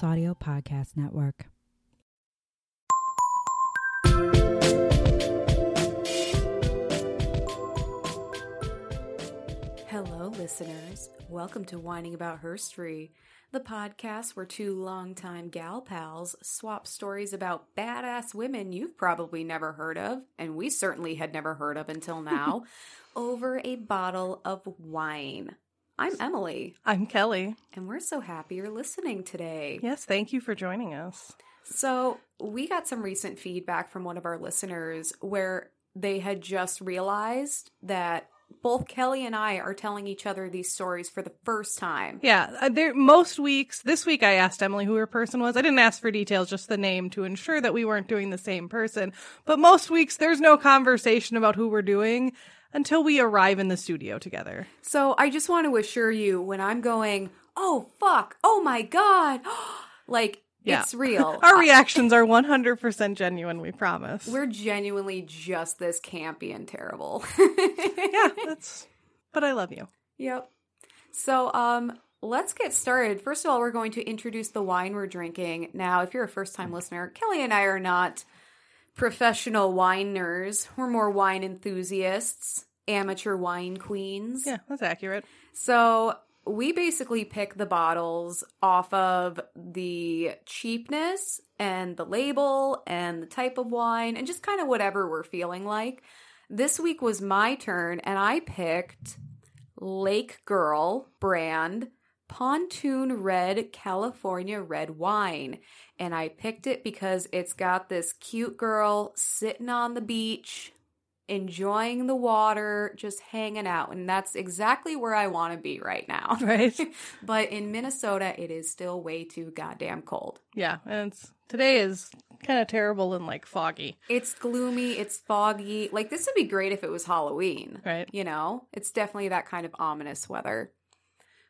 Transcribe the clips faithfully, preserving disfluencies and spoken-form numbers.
Pulse Audio Podcast Network. Hello, listeners. Welcome to Whining About Herstory, the podcast where two longtime gal pals swap stories about badass women you've probably never heard of, and we certainly had never heard of until now, over a bottle of wine. I'm Emily. I'm Kelly. And we're so happy you're listening today. Yes, thank you for joining us. So we got some recent feedback from one of our listeners where they had just realized that both Kelly and I are telling each other these stories for the first time. Yeah. Most weeks, this week I asked Emily who her person was. I didn't ask for details, just the name to ensure that we weren't doing the same person. But most weeks there's no conversation about who we're doing until we arrive in the studio together. So I just want to assure you, when I'm going, oh, fuck, oh, my God, like, yeah. It's real. Our reactions are one hundred percent genuine, we promise. We're genuinely just this campy and terrible. Yeah, that's, but I love you. Yep. So um, let's get started. First of all, we're going to introduce the wine we're drinking. Now, if you're a first-time listener, Kelly and I are not professional winers. We're more wine enthusiasts, amateur wine queens. Yeah, that's accurate. So we basically pick the bottles off of the cheapness and the label and the type of wine and just kind of whatever we're feeling like. This week was my turn, and I picked Lake Girl brand Pontoon Red, California red wine. And I picked it because it's got this cute girl sitting on the beach, enjoying the water, just hanging out. And that's exactly where I want to be right now. Right. But in Minnesota, it is still way too goddamn cold. Yeah. And it's, today is kind of terrible and like foggy. It's gloomy. It's foggy. Like, this would be great if it was Halloween. Right. You know, it's definitely that kind of ominous weather.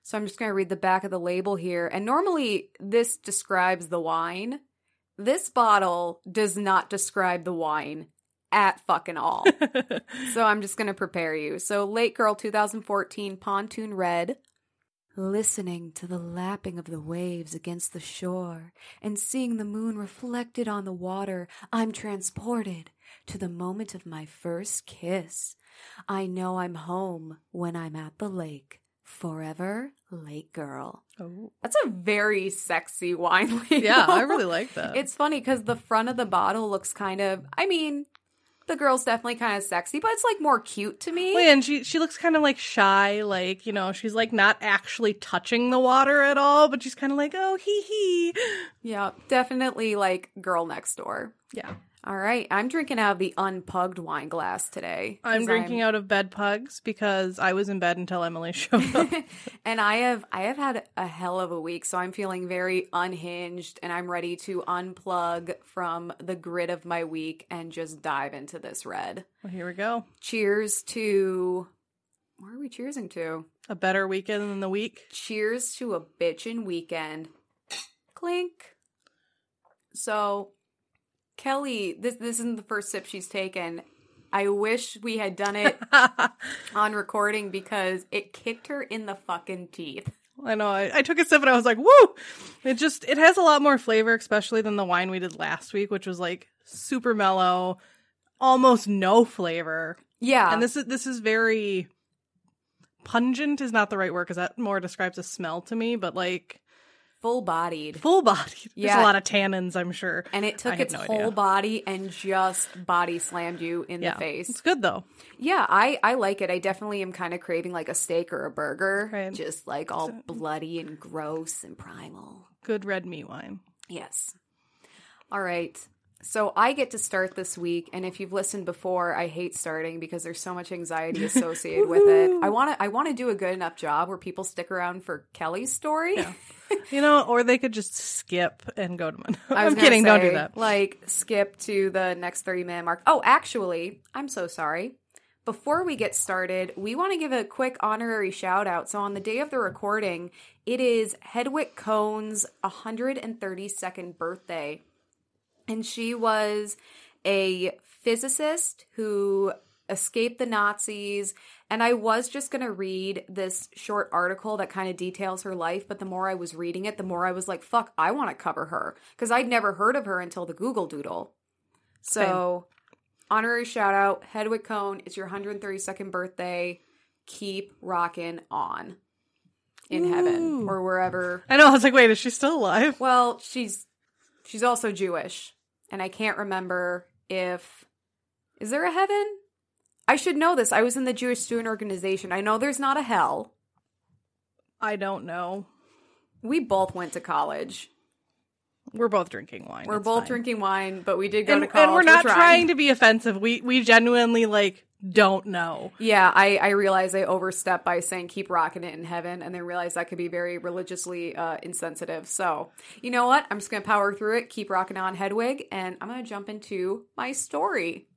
So I'm just going to read the back of the label here. And normally this describes the wine. This bottle does not describe the wine at fucking all. So I'm just going to prepare you. So Lake Girl twenty fourteen Pontoon Red. Listening to the lapping of the waves against the shore and seeing the moon reflected on the water, I'm transported to the moment of my first kiss. I know I'm home when I'm at the lake. Forever Lake Girl. Oh. That's a very sexy wine label. Yeah, I really like that. It's funny because the front of the bottle looks kind of, I mean, the girl's definitely kind of sexy, but it's like more cute to me. Well, yeah, and she, she looks kind of like shy, like, you know, she's like not actually touching the water at all, but she's kind of like, oh, hee hee. Yeah, definitely like girl next door. Yeah. All right. I'm drinking out of the unpugged wine glass today. I'm drinking I'm... out of bed pugs because I was in bed until Emily showed up. And I have I have had a hell of a week, so I'm feeling very unhinged, and I'm ready to unplug from the grid of my week and just dive into this red. Well, here we go. Cheers to... What are we cheersing to? A better weekend than the week. Cheers to a bitchin' weekend. Clink. So Kelly, this this isn't the first sip she's taken. I wish we had done it on recording because it kicked her in the fucking teeth. I know. I, I took a sip and I was like, woo! It just, it has a lot more flavor, especially than the wine we did last week, which was like super mellow, almost no flavor. Yeah. And this is, this is very, pungent is not the right word because that more describes a smell to me, but like, Full-bodied. Full-bodied. Yeah. There's a lot of tannins, I'm sure. And it took its no whole idea. body and just body slammed you in yeah. the face. It's good, though. Yeah, I, I like it. I definitely am kind of craving like a steak or a burger. Right. Just like all so, bloody and gross and primal. Good red meat wine. Yes. All right. So I get to start this week. And if you've listened before, I hate starting because there's so much anxiety associated with it. I want to I want to do a good enough job where people stick around for Kelly's story. Yeah. You know, or they could just skip and go to my... I was I'm kidding, say, don't do that. Like, skip to the next thirty-minute mark. Oh, actually, I'm so sorry. Before we get started, we want to give a quick honorary shout-out. So on the day of the recording, it is Hedwig Kohn's one hundred thirty-second birthday. And she was a physicist who escaped the Nazis And I was just going to read this short article that kind of details her life, but the more I was reading it, the more I was like, fuck, I want to cover her, because I'd never heard of her until the Google Doodle. So Same. Honorary shout out, Hedwig Kohn, it's your one hundred thirty-second birthday. Keep rocking on in Ooh. Heaven or wherever. I know. I was like, wait, is she still alive? Well, she's she's also Jewish. And I can't remember if... Is there a heaven? I should know this. I was in the Jewish student organization. I know there's not a hell. I don't know. We both went to college. We're both drinking wine. We're it's both fine. drinking wine, but we did go and, to college. And we're not we're trying. trying to be offensive. We we genuinely, like, don't know. Yeah, I, I realize I overstepped by saying keep rocking it in heaven, and then realized that could be very religiously uh, insensitive. So, you know what? I'm just going to power through it, keep rocking on, Hedwig, and I'm going to jump into my story.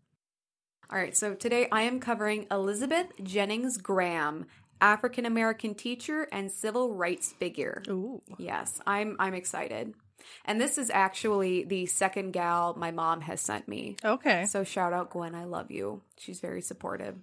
All right, so today I am covering Elizabeth Jennings Graham, African-American teacher and civil rights figure. Ooh. Yes, I'm I'm excited. And this is actually the second gal my mom has sent me. Okay. So shout out, Gwen. I love you. She's very supportive.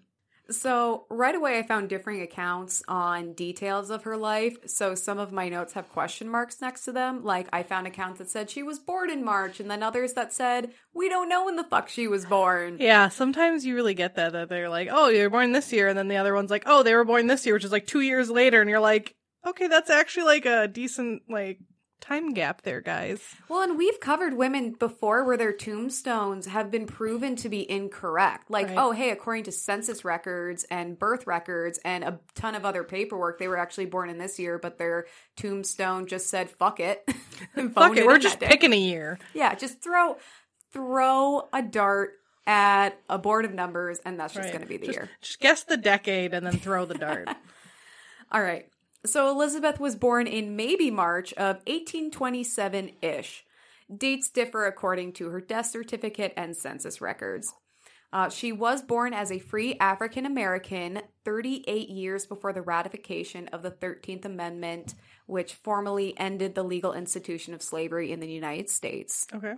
So right away, I found differing accounts on details of her life. So some of my notes have question marks next to them. Like, I found accounts that said she was born in March, and then others that said, we don't know when the fuck she was born. Yeah, sometimes you really get that, that they're like, oh, you were born this year. And then the other one's like, oh, they were born this year, which is like two years later. And you're like, okay, that's actually like a decent, like... time gap there, guys. Well, and we've covered women before where their tombstones have been proven to be incorrect. Like, right. oh, hey, according to census records and birth records and a ton of other paperwork, they were actually born in this year, but their tombstone just said, fuck it. and fuck it, it we're just picking a year. Yeah, just throw throw a dart at abortive numbers, and that's just right. going to be the just, year. Just guess the decade and then throw the dart. All right. So Elizabeth was born in maybe March of eighteen twenty-seven-ish. Dates differ according to her death certificate and census records. Uh, she was born as a free African American thirty-eight years before the ratification of the thirteenth Amendment, which formally ended the legal institution of slavery in the United States. Okay.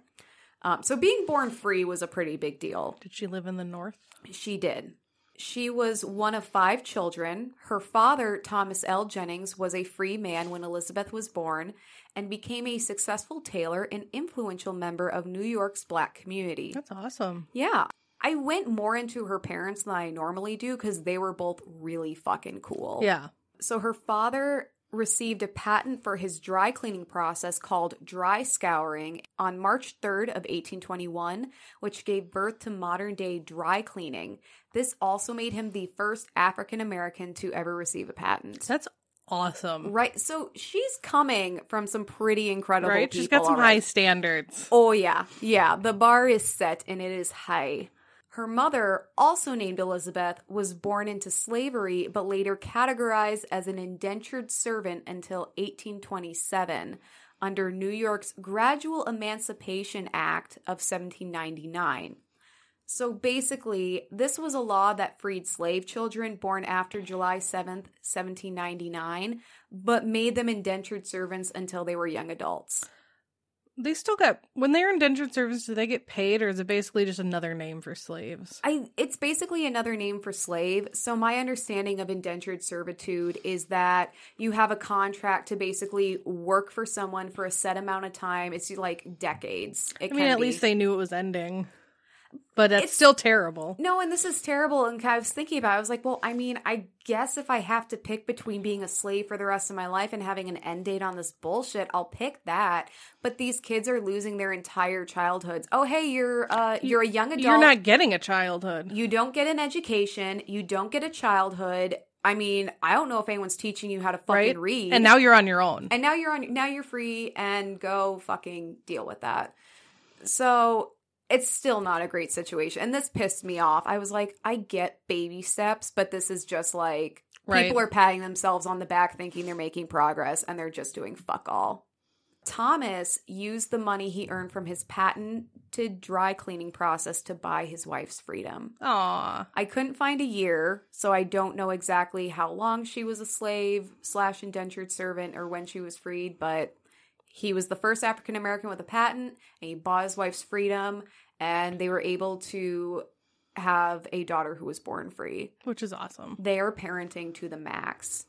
Um, so being born free was a pretty big deal. Did she live in the North? She did. She was one of five children. Her father, Thomas L. Jennings, was a free man when Elizabeth was born and became a successful tailor and influential member of New York's black community. That's awesome. Yeah. I went more into her parents than I normally do because they were both really fucking cool. Yeah. So her father received a patent for his dry cleaning process called dry scouring on March third of eighteen twenty-one, which gave birth to modern-day dry cleaning. This also made him the first African-American to ever receive a patent. That's awesome. Right. So she's coming from some pretty incredible right? people. She's got some already. High standards. Oh, yeah. Yeah. The bar is set, and it is high. Her mother, also named Elizabeth, was born into slavery, but later categorized as an indentured servant until eighteen twenty-seven under New York's Gradual Emancipation Act of seventeen ninety-nine. So basically, this was a law that freed slave children born after July seventh, seventeen ninety-nine, but made them indentured servants until they were young adults. They still got, when they're indentured servants, do they get paid, or is it basically just another name for slaves? I, it's basically another name for slave. So my understanding of indentured servitude is that you have a contract to basically work for someone for a set amount of time. It's like decades. It I mean, can at be. least they knew it was ending. But that's it's, still terrible. No, and this is terrible. And I was thinking about it. I was like, well, I mean, I guess if I have to pick between being a slave for the rest of my life and having an end date on this bullshit, I'll pick that. But these kids are losing their entire childhoods. Oh, hey, you're uh, you're a young adult. You're not getting a childhood. You don't get an education. You don't get a childhood. I mean, I don't know if anyone's teaching you how to fucking right? read. And now you're on your own. And now you're on. Now you're free, and go fucking deal with that. So... it's still not a great situation. And this pissed me off. I was like, I get baby steps, but this is just like right. people are patting themselves on the back thinking they're making progress, and they're just doing fuck all. Thomas used the money he earned from his patented dry cleaning process to buy his wife's freedom. Aww. I couldn't find a year, so I don't know exactly how long she was a slave slash indentured servant or when she was freed, but... he was the first African-American with a patent, and he bought his wife's freedom, and they were able to have a daughter who was born free. Which is awesome. They are parenting to the max.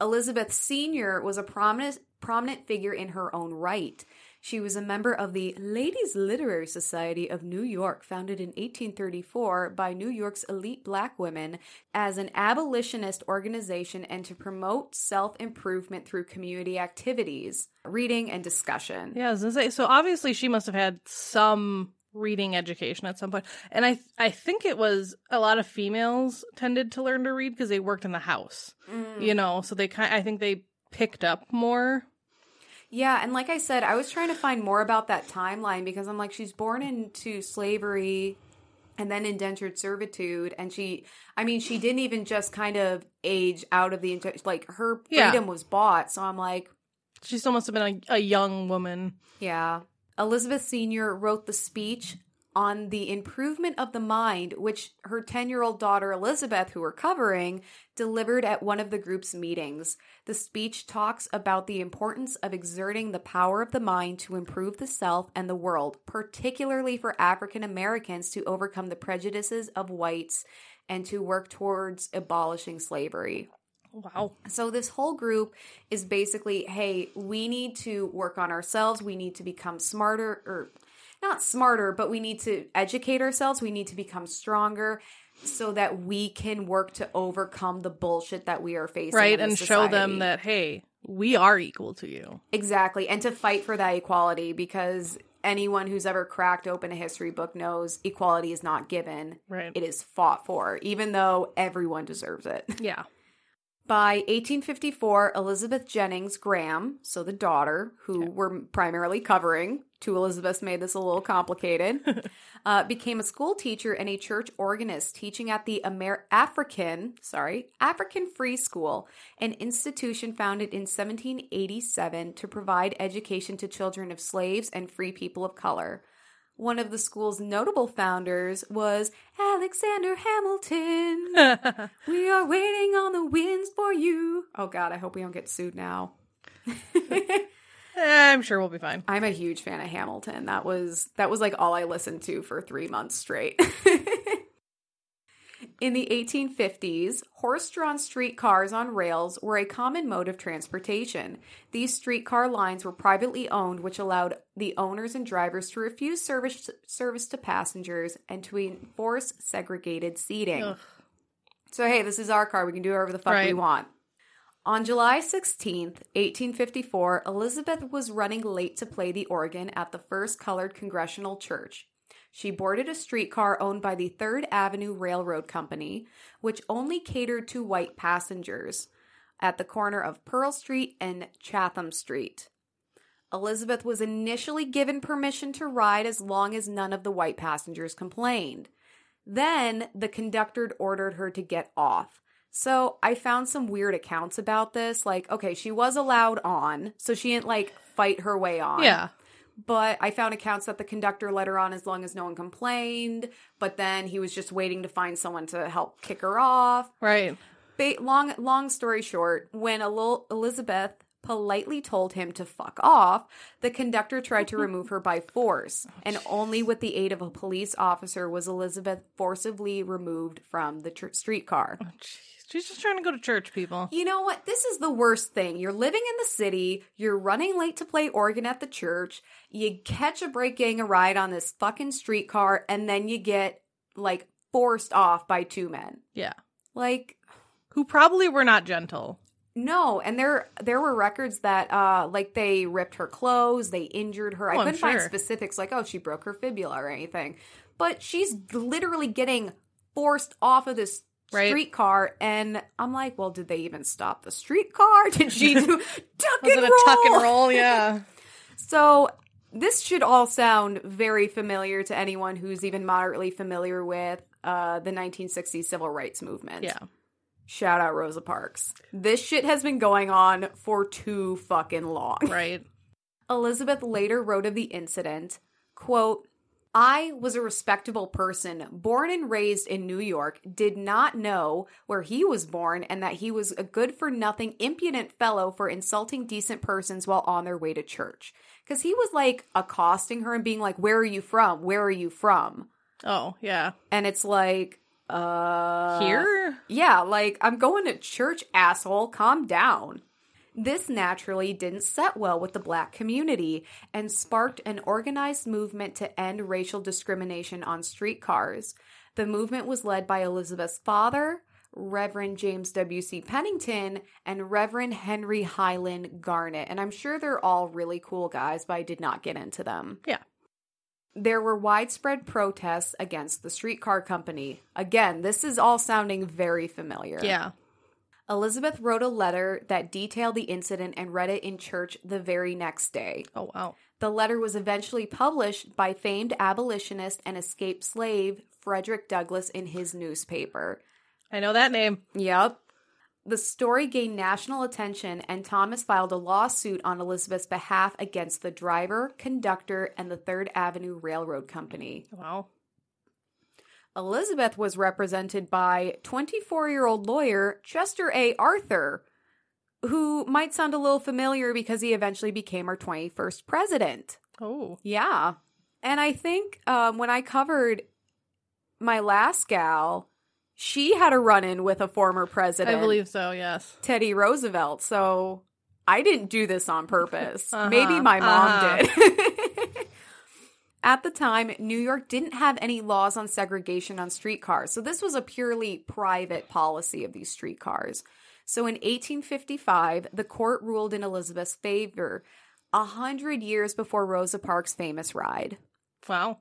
Elizabeth Senior was a prominent prominent figure in her own right. She was a member of the Ladies' Literary Society of New York, founded in eighteen thirty-four by New York's elite black women as an abolitionist organization and to promote self-improvement through community activities, reading, and discussion. Yeah, I was gonna say, so obviously she must have had some reading education at some point. And I I think it was a lot of females tended to learn to read because they worked in the house, mm. you know, so they kind I think they picked up more. Yeah, and like I said, I was trying to find more about that timeline because I'm like, she's born into slavery and then indentured servitude, and she, I mean, she didn't even just kind of age out of the, like, her freedom yeah. was bought, so I'm like... She still must have been a, a young woman. Yeah. Elizabeth Senior wrote the speech on the improvement of the mind, which her ten-year-old daughter Elizabeth, who we're covering, delivered at one of the group's meetings. The speech talks about the importance of exerting the power of the mind to improve the self and the world, particularly for African Americans to overcome the prejudices of whites and to work towards abolishing slavery. Wow. So this whole group is basically, hey, we need to work on ourselves. We need to become smarter, or not smarter, but we need to educate ourselves. We need to become stronger so that we can work to overcome the bullshit that we are facing. Right. And society. Show them that, hey, we are equal to you. Exactly. And to fight for that equality, because anyone who's ever cracked open a history book knows equality is not given. Right. It is fought for, even though everyone deserves it. Yeah. By eighteen fifty-four, Elizabeth Jennings Graham, so the daughter, who okay. we're primarily covering, two Elizabeths made this a little complicated, uh, became a school teacher and a church organist, teaching at the Amer- African, sorry, African Free School, an institution founded in seventeen eighty-seven to provide education to children of slaves and free people of color. One of the school's notable founders was Alexander Hamilton. We are waiting on the winds for you. Oh, God, I hope we don't get sued now. I'm sure we'll be fine. I'm a huge fan of Hamilton. That was that was like all I listened to for three months straight. In the eighteen fifties, horse-drawn streetcars on rails were a common mode of transportation. These streetcar lines were privately owned, which allowed the owners and drivers to refuse service, service to passengers and to enforce segregated seating. Ugh. So, hey, this is our car. We can do whatever the fuck right. we want. On July sixteenth, eighteen fifty-four, Elizabeth was running late to play the organ at the First Colored Congregational Church. She boarded a streetcar owned by the third Avenue Railroad Company, which only catered to white passengers, at the corner of Pearl Street and Chatham Street. Elizabeth was initially given permission to ride as long as none of the white passengers complained. Then the conductor ordered her to get off. So I found some weird accounts about this. Like, okay, she was allowed on, so she didn't, like, fight her way on. Yeah. But I found accounts that the conductor let her on as long as no one complained, but then he was just waiting to find someone to help kick her off. Right. Ba- long, long story short, when El- Elizabeth politely told him to fuck off, the conductor tried to remove her by force, oh, and only with the aid of a police officer was Elizabeth forcibly removed from the tr- streetcar. Oh, jeez. She's just trying to go to church, people. You know what? This is the worst thing. You're living in the city. You're running late to play organ at the church. You catch a break getting a ride on this fucking streetcar, and then you get, like, forced off by two men. Yeah. Like. Who probably were not gentle. No. And there there were records that, uh, like, they ripped her clothes. They injured her. Oh, I couldn't I'm sure. find specifics, like, oh, she broke her fibula or anything. But she's literally getting forced off of this Right. streetcar, and I'm like, well, did they even stop the streetcar? Did she do tuck and roll? Tuck and roll, yeah. So this should all sound very familiar to anyone who's even moderately familiar with uh, the nineteen sixties Civil Rights Movement. Yeah. Shout out Rosa Parks. This shit has been going on for too fucking long. Right. Elizabeth later wrote of the incident, quote, I was a respectable person, born and raised in New York, did not know where he was born and that he was a good-for-nothing, impudent fellow for insulting decent persons while on their way to church. Because he was, like, accosting her and being like, where are you from? Where are you from? Oh, yeah. And it's like, uh... Here? Yeah, like, I'm going to church, asshole. Calm down. This naturally didn't set well with the black community and sparked an organized movement to end racial discrimination on streetcars. The movement was led by Elizabeth's father, Reverend James W C Pennington, and Reverend Henry Highland Garnett. And I'm sure they're all really cool guys, but I did not get into them. Yeah. There were widespread protests against the streetcar company. Again, this is all sounding very familiar. Yeah. Elizabeth wrote a letter that detailed the incident and read it in church the very next day. Oh, wow. The letter was eventually published by famed abolitionist and escaped slave Frederick Douglass in his newspaper. I know that name. Yep. The story gained national attention, and Thomas filed a lawsuit on Elizabeth's behalf against the driver, conductor, and the third Avenue Railroad Company. Wow. Elizabeth was represented by twenty-four-year-old lawyer Chester A. Arthur, who might sound a little familiar because he eventually became our twenty-first president. Oh. Yeah. And I think um, when I covered my last gal, she had a run-in with a former president. I believe so, yes. Teddy Roosevelt. So I didn't do this on purpose. uh-huh, Maybe my mom uh-huh. did. At the time, New York didn't have any laws on segregation on streetcars. So this was a purely private policy of these streetcars. So in eighteen fifty-five, the court ruled in Elizabeth's favor, a hundred years before Rosa Parks' famous ride. Wow.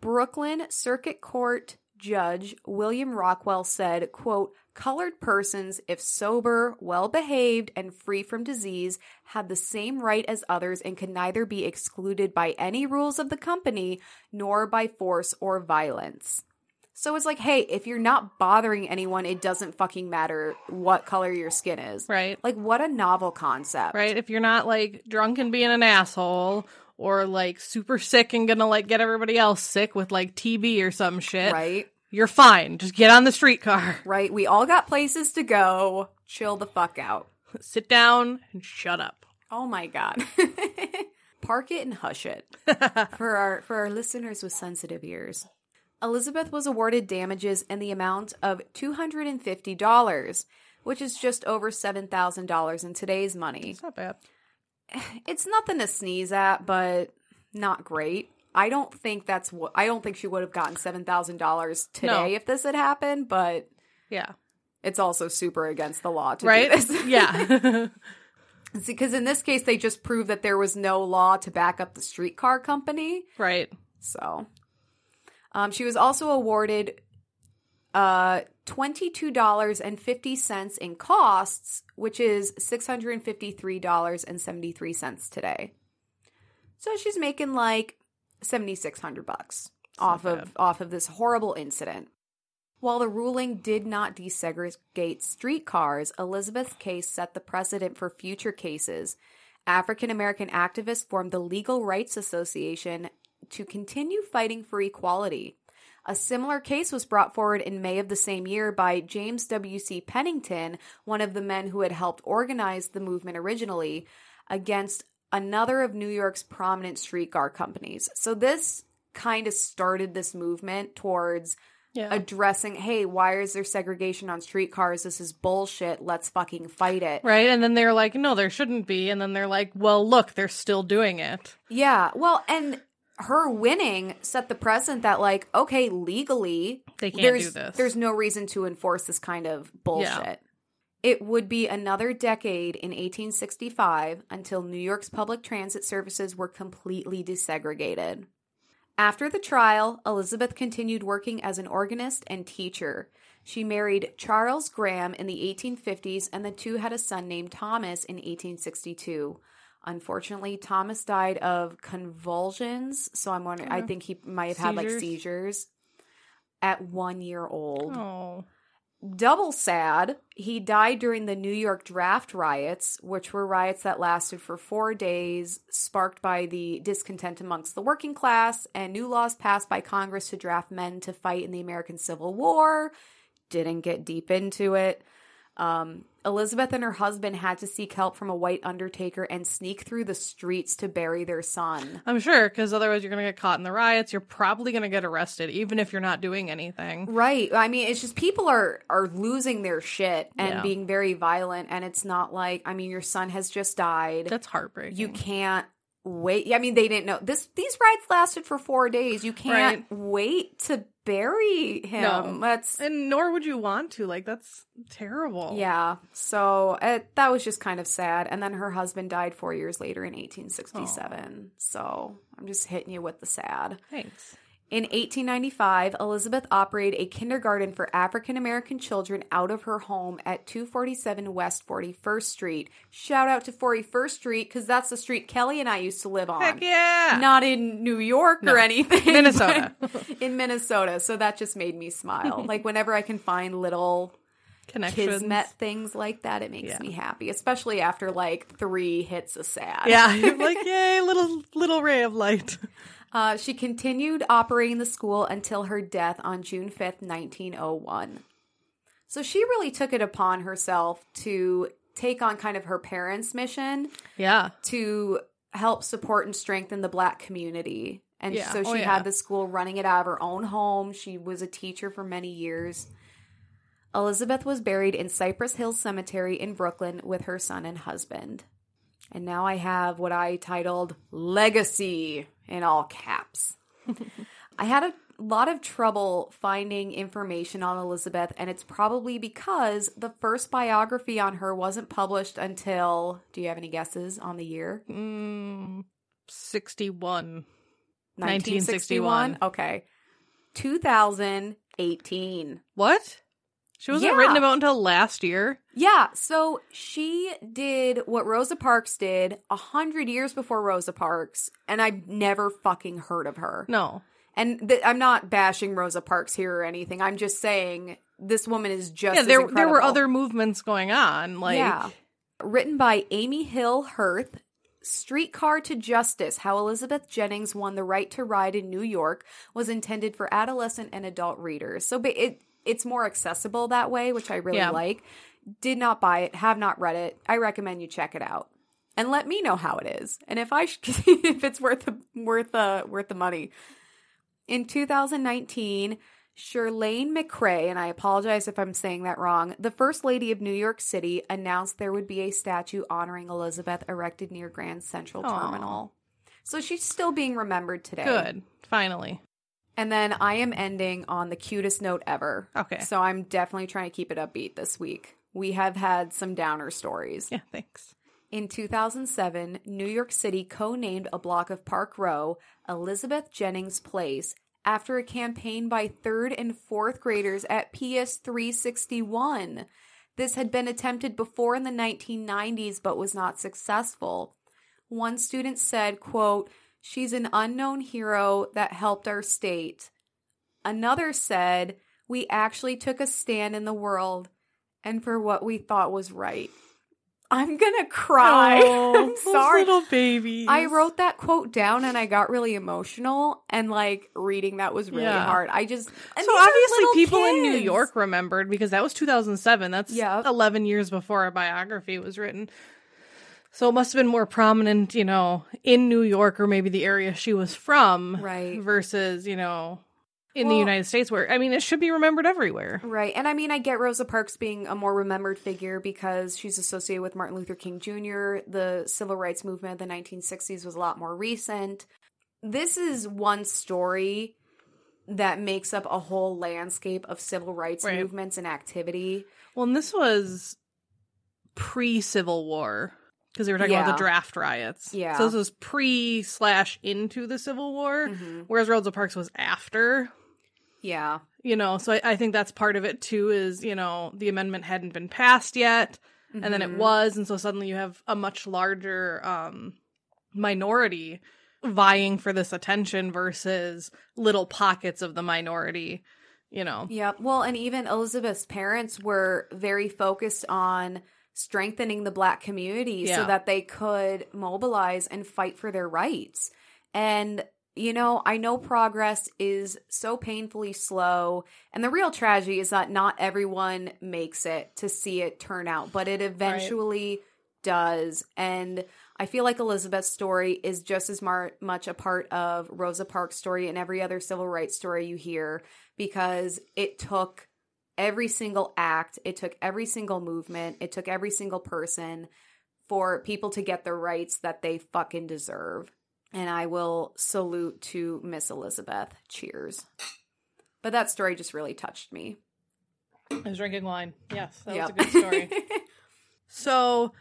Brooklyn Circuit Court Judge William Rockwell said, quote, colored persons, if sober, well-behaved, and free from disease, had the same right as others and could neither be excluded by any rules of the company nor by force or violence. So it's like, hey, if you're not bothering anyone, it doesn't fucking matter what color your skin is. Right. Like, what a novel concept. Right. If you're not, like, drunk and being an asshole, or, like, super sick and gonna, like, get everybody else sick with, like, T B or some shit. Right. You're fine. Just get on the streetcar. Right. We all got places to go. Chill the fuck out. Sit down and shut up. Oh, my God. Park it and hush it. For our for our listeners with sensitive ears. Elizabeth was awarded damages in the amount of two hundred fifty dollars, which is just over seven thousand dollars in today's money. It's not bad. It's nothing to sneeze at, but not great. I don't think that's what I don't think she would have gotten seven thousand dollars today no. if this had happened, but yeah. It's also super against the law to right? do this. Yeah. Because in this case they just proved that there was no law to back up the streetcar company. Right. So um, she was also awarded uh twenty-two dollars and fifty cents in costs, which is six hundred fifty-three dollars and seventy-three cents today. So she's making like seventy-six hundred bucks off of off of this horrible incident. While the ruling did not desegregate streetcars, Elizabeth's case set the precedent for future cases. African American activists formed the Legal Rights Association to continue fighting for equality. A similar case was brought forward in May of the same year by James W C Pennington, one of the men who had helped organize the movement originally, against another of New York's prominent streetcar companies. So this kind of started this movement towards yeah. addressing, hey, why is there segregation on streetcars? This is bullshit. Let's fucking fight it. Right. And then they're like, no, there shouldn't be. And then they're like, well, look, they're still doing it. Yeah. Well, and her winning set the precedent that, like, okay, legally, they can't there's, do this. There's no reason to enforce this kind of bullshit. Yeah. It would be another decade in eighteen sixty-five until New York's public transit services were completely desegregated. After the trial, Elizabeth continued working as an organist and teacher. She married Charles Graham in the eighteen fifties, and the two had a son named Thomas in eighteen sixty-two. Unfortunately, Thomas died of convulsions, so I'm wondering. Uh, I think he might have seizures. had like seizures at one year old. Oh. Double sad, he died during the New York draft riots, which were riots that lasted for four days, sparked by the discontent amongst the working class and new laws passed by Congress to draft men to fight in the American Civil War. Didn't get deep into it. Um, Elizabeth and her husband had to seek help from a white undertaker and sneak through the streets to bury their son. I'm sure, because otherwise you're going to get caught in the riots. You're probably going to get arrested, even if you're not doing anything. Right. I mean, it's just people are, are losing their shit and yeah. being very violent. And it's not like, I mean, your son has just died. That's heartbreaking. You can't wait. I mean, they didn't know. This. These riots lasted for four days. You can't right. wait to bury him. No. That's and nor would you want to. Like, that's terrible. Yeah. So it, that was just kind of sad. And then her husband died four years later in eighteen sixty-seven. Aww. So I'm just hitting you with the sad. Thanks. In eighteen ninety-five, Elizabeth operated a kindergarten for African-American children out of her home at two forty-seven West forty-first Street. Shout out to forty-first Street, because that's the street Kelly and I used to live on. Heck yeah! Not in New York no. or anything. Minnesota. In Minnesota. So that just made me smile. Like, whenever I can find little connections, kismet things like that, it makes yeah. me happy. Especially after, like, three hits of sad. Yeah, you're like, yay, little little ray of light. Uh, she continued operating the school until her death on June fifth, nineteen oh one. So she really took it upon herself to take on kind of her parents' mission. Yeah. To help support and strengthen the Black community. And yeah. so she oh, yeah. had the school running it out of her own home. She was a teacher for many years. Elizabeth was buried in Cypress Hills Cemetery in Brooklyn with her son and husband. And now I have what I titled Legacy in all caps. I had a lot of trouble finding information on Elizabeth, and it's probably because the first biography on her wasn't published until, do you have any guesses on the year? Mm, sixty-one. nineteen sixty-one. Okay. two thousand eighteen. What? She wasn't yeah. written about until last year? Yeah. So she did what Rosa Parks did a hundred years before Rosa Parks, and I've never fucking heard of her. No. And th- I'm not bashing Rosa Parks here or anything. I'm just saying this woman is just yeah, there, as incredible. There were other movements going on. Like... Yeah. Written by Amy Hill Hearth. Streetcar to Justice, How Elizabeth Jennings Won the Right to Ride in New York, was intended for adolescent and adult readers. So but it... It's more accessible that way, which I really yeah. like. Did not buy it. Have not read it. I recommend you check it out. And let me know how it is. And if I sh- if it's worth the, worth the, worth the money. In two thousand nineteen, Shirlane McRae, and I apologize if I'm saying that wrong, the First Lady of New York City, announced there would be a statue honoring Elizabeth erected near Grand Central Aww. Terminal. So she's still being remembered today. Good. Finally. And then I am ending on the cutest note ever. Okay. So I'm definitely trying to keep it upbeat this week. We have had some downer stories. Yeah, thanks. In two thousand seven, New York City co-named a block of Park Row Elizabeth Jennings Place after a campaign by third and fourth graders at P S three sixty-one. This had been attempted before in the nineteen nineties but was not successful. One student said, quote, "She's an unknown hero that helped our state." Another said, "We actually took a stand in the world and for what we thought was right." I'm gonna cry. Oh, I'm sorry. Little babies. I wrote that quote down and I got really emotional, and like reading that was really yeah. hard. I just and so obviously people kids. in New York remembered, because that was two thousand seven. That's yep. eleven years before a biography was written. So it must have been more prominent, you know, in New York or maybe the area she was from. Right. Versus, you know, in well, the United States, where, I mean, it should be remembered everywhere. Right. And I mean, I get Rosa Parks being a more remembered figure because she's associated with Martin Luther King Junior The civil rights movement of the nineteen sixties was a lot more recent. This is one story that makes up a whole landscape of civil rights right. movements and activity. Well, and this was pre-Civil War. Because they were talking yeah. about the draft riots. Yeah. So this was pre slash into the Civil War, mm-hmm. whereas Rosa Parks was after. Yeah. You know, so I, I think that's part of it, too, is, you know, the amendment hadn't been passed yet, mm-hmm. and then it was, and so suddenly you have a much larger um, minority vying for this attention versus little pockets of the minority, you know. Yeah, well, and even Elizabeth's parents were very focused on strengthening the Black community yeah. so that they could mobilize and fight for their rights. And You know, I know progress is so painfully slow, and the real tragedy is that not everyone makes it to see it turn out, but it eventually right. does. And I feel like Elizabeth's story is just as mar- much a part of Rosa Parks' story and every other civil rights story you hear, because it took every single act, it took every single movement, it took every single person for people to get the rights that they fucking deserve. And I will salute to Miss Elizabeth. Cheers. But that story just really touched me. I was drinking wine. Yes, that yep. was a good story. So,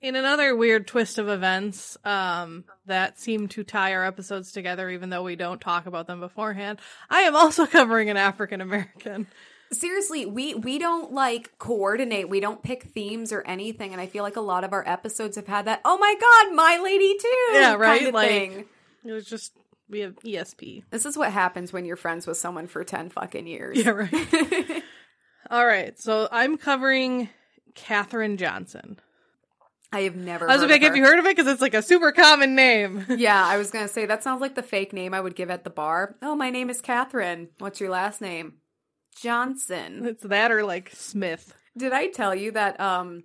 in another weird twist of events um, that seem to tie our episodes together, even though we don't talk about them beforehand, I am also covering an African-American. Seriously, we, we don't, like, coordinate. We don't pick themes or anything, and I feel like a lot of our episodes have had that, oh my god, my lady too! Yeah, right? Kind of like, thing. It was just, we have E S P. This is what happens when you're friends with someone for ten fucking years. Yeah, right. All right, so I'm covering Katherine Johnson. I have never I was like, have you heard of it? Because it's like a super common name. Yeah, I was going to say, that sounds like the fake name I would give at the bar. Oh, my name is Katherine. What's your last name? Johnson. It's that or like Smith. Did I tell you that um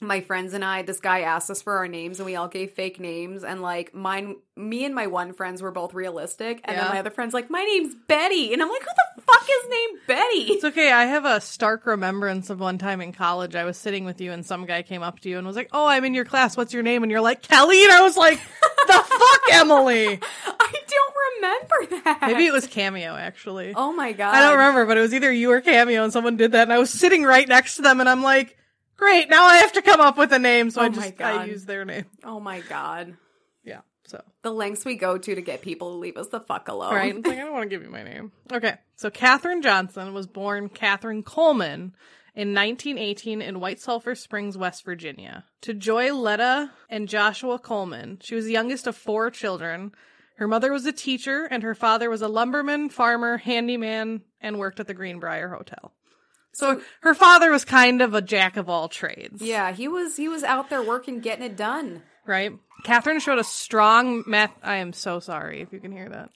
my friends and I, this guy asked us for our names and we all gave fake names, and like mine me and my one friends were both realistic, and yeah. then my other friend's like, my name's Betty, and I'm like, who the fuck is named Betty? It's okay, I have a stark remembrance of one time in college I was sitting with you and some guy came up to you and was like, oh, I'm in your class, what's your name? And you're like, Kelly, and I was like, the fuck, Emily? I don't remember that. Maybe it was Cameo, actually. Oh my god. I don't remember, but it was either you or Cameo, and someone did that, and I was sitting right next to them, and I'm like, great, now I have to come up with a name, so oh I just I use their name. Oh my god. Yeah, so. The lengths we go to to get people to leave us the fuck alone. Right, it's like, I don't want to give you my name. Okay, so Katherine Johnson was born Katherine Coleman in nineteen eighteen in White Sulphur Springs, West Virginia, to Joy Letta and Joshua Coleman. She was the youngest of four children. Her mother was a teacher, and her father was a lumberman, farmer, handyman, and worked at the Greenbrier Hotel. So her father was kind of a jack of all trades. Yeah, he was he was out there working, getting it done. Right. Katherine showed a strong math. I am so sorry if you can hear that.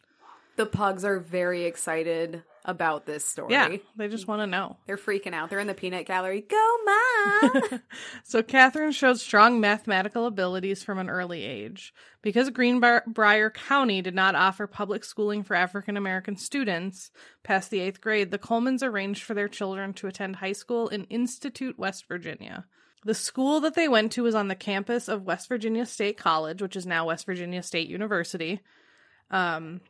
The pugs are very excited about this story. Yeah, they just want to know. They're freaking out. They're in the peanut gallery. Go, Mom! So Katherine showed strong mathematical abilities from an early age. Because Greenbrier County did not offer public schooling for African-American students past the eighth grade, the Colemans arranged for their children to attend high school in Institute, West Virginia. The school that they went to was on the campus of West Virginia State College, which is now West Virginia State University. Um...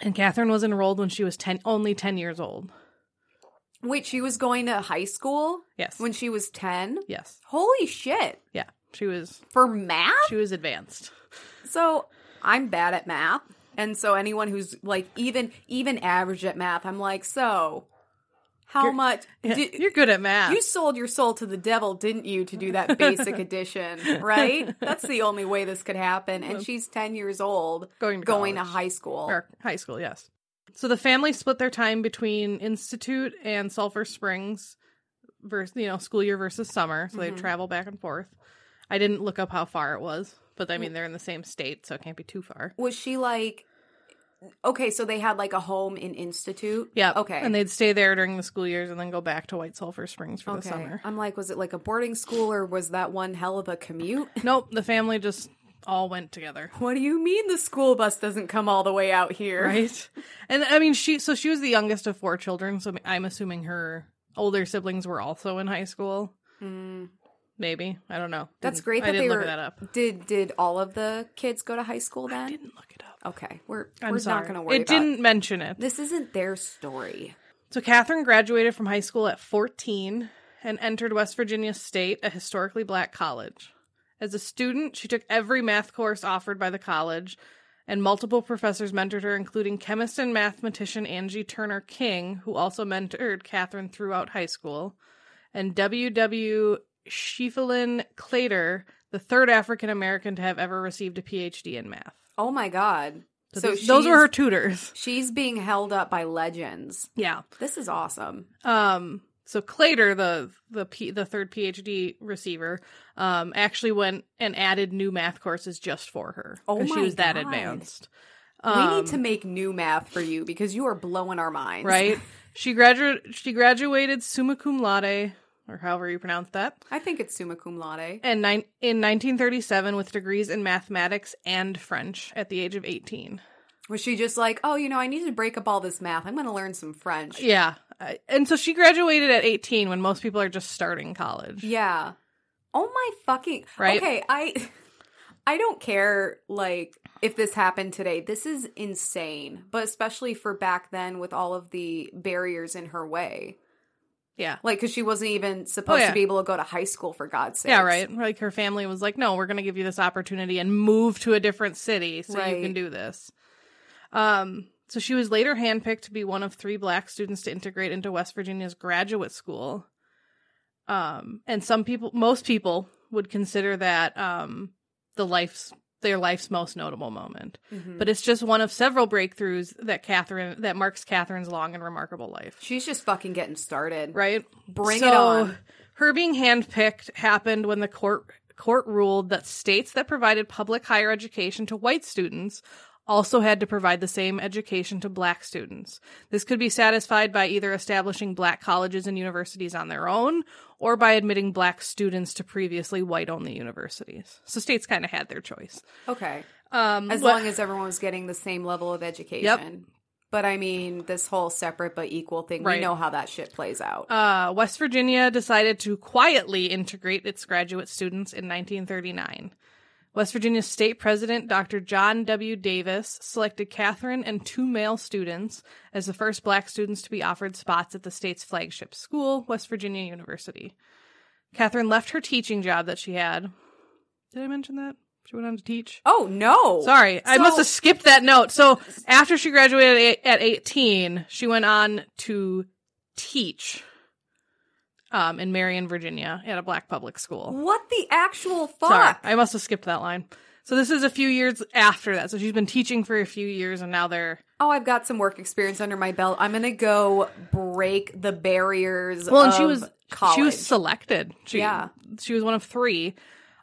And Katherine was enrolled when she was ten, only ten years old. Wait, she was going to high school? Yes. When she was ten? Yes. Holy shit. Yeah. She was... For math? She was advanced. So, I'm bad at math. And so anyone who's, like, even even average at math, I'm like, so, how you're, much... Yeah, do, you're good at math. You sold your soul to the devil, didn't you, to do that basic addition, right? That's the only way this could happen. And she's ten years old, going to, going to high school. Or high school, yes. So the family split their time between Institute and Sulphur Springs, versus, you know, school year versus summer. So mm-hmm. they'd travel back and forth. I didn't look up how far it was, but I mean, they're in the same state, so it can't be too far. Was she like... Okay, so they had, like, a home in Institute? Yeah. Okay. And they'd stay there during the school years and then go back to White Sulphur Springs for okay. the summer. I'm like, was it, like, a boarding school or was that one hell of a commute? Nope. The family just all went together. What do you mean the school bus doesn't come all the way out here? Right? And, I mean, she so she was the youngest of four children, so I'm assuming her older siblings were also in high school. Mm. Maybe. I don't know. That's great that I didn't they look were, that up. Did did all of the kids go to high school then? I didn't look it up. Okay. We're, we're not going to worry it about it. It didn't mention it. This isn't their story. So Katherine graduated from high school at fourteen and entered West Virginia State, a historically black college. As a student, she took every math course offered by the college, and multiple professors mentored her, including chemist and mathematician Angie Turner King, who also mentored Katherine throughout high school, and W W Shefelin Clater, the third African-American to have ever received a P H D in math. Oh my god. So, so those, those were her tutors. She's being held up by legends. Yeah. This is awesome. Um, so Clater, the the P, the third P H D receiver, um, actually went and added new math courses just for her. Oh my god. Because she was that advanced. Um, we need to make new math for you because you are blowing our minds. Right? She gradu- She graduated summa cum laude, or however you pronounce that. I think it's summa cum laude. And ni- in nineteen thirty-seven with degrees in mathematics and French at the age of eighteen. Was she just like, oh, you know, I need to break up all this math. I'm going to learn some French. Yeah. And so she graduated at eighteen when most people are just starting college. Yeah. Oh my fucking. Right? Okay, I I don't care, like, if this happened today. This is insane. But especially for back then with all of the barriers in her way. Yeah. Like, because she wasn't even supposed oh, yeah. to be able to go to high school, for God's sake. Yeah, right. Like, her family was like, no, we're going to give you this opportunity and move to a different city so right. you can do this. Um, so she was later handpicked to be one of three black students to integrate into West Virginia's graduate school. Um, and some people, most people would consider that, um, the life's, their life's most notable moment, mm-hmm. but it's just one of several breakthroughs that Katherine, that marks Katherine's long and remarkable life. She's just fucking getting started. Right. Bring so, it on. Her being handpicked happened when the court, court ruled that states that provided public higher education to white students also had to provide the same education to black students. This could be satisfied by either establishing black colleges and universities on their own or by admitting black students to previously white-only universities. So states kind of had their choice. Okay. Um, as but, long as everyone was getting the same level of education. Yep. But I mean, this whole separate but equal thing, right. we know how that shit plays out. Uh, West Virginia decided to quietly integrate its graduate students in nineteen thirty-nine. West Virginia State President Doctor John W. Davis selected Katherine and two male students as the first black students to be offered spots at the state's flagship school, West Virginia University. Katherine left her teaching job that she had. Did I mention that? She went on to teach. Oh, no. Sorry. So- I must have skipped that note. So after she graduated at eighteen, she went on to teach. Um, in Marion, Virginia, at a black public school. What the actual fuck? Sorry, I must have skipped that line. So this is a few years after that. So she's been teaching for a few years, and now they're... Oh, I've got some work experience under my belt. I'm going to go break the barriers well, and of she was, college. She was selected. She, yeah. She was one of three.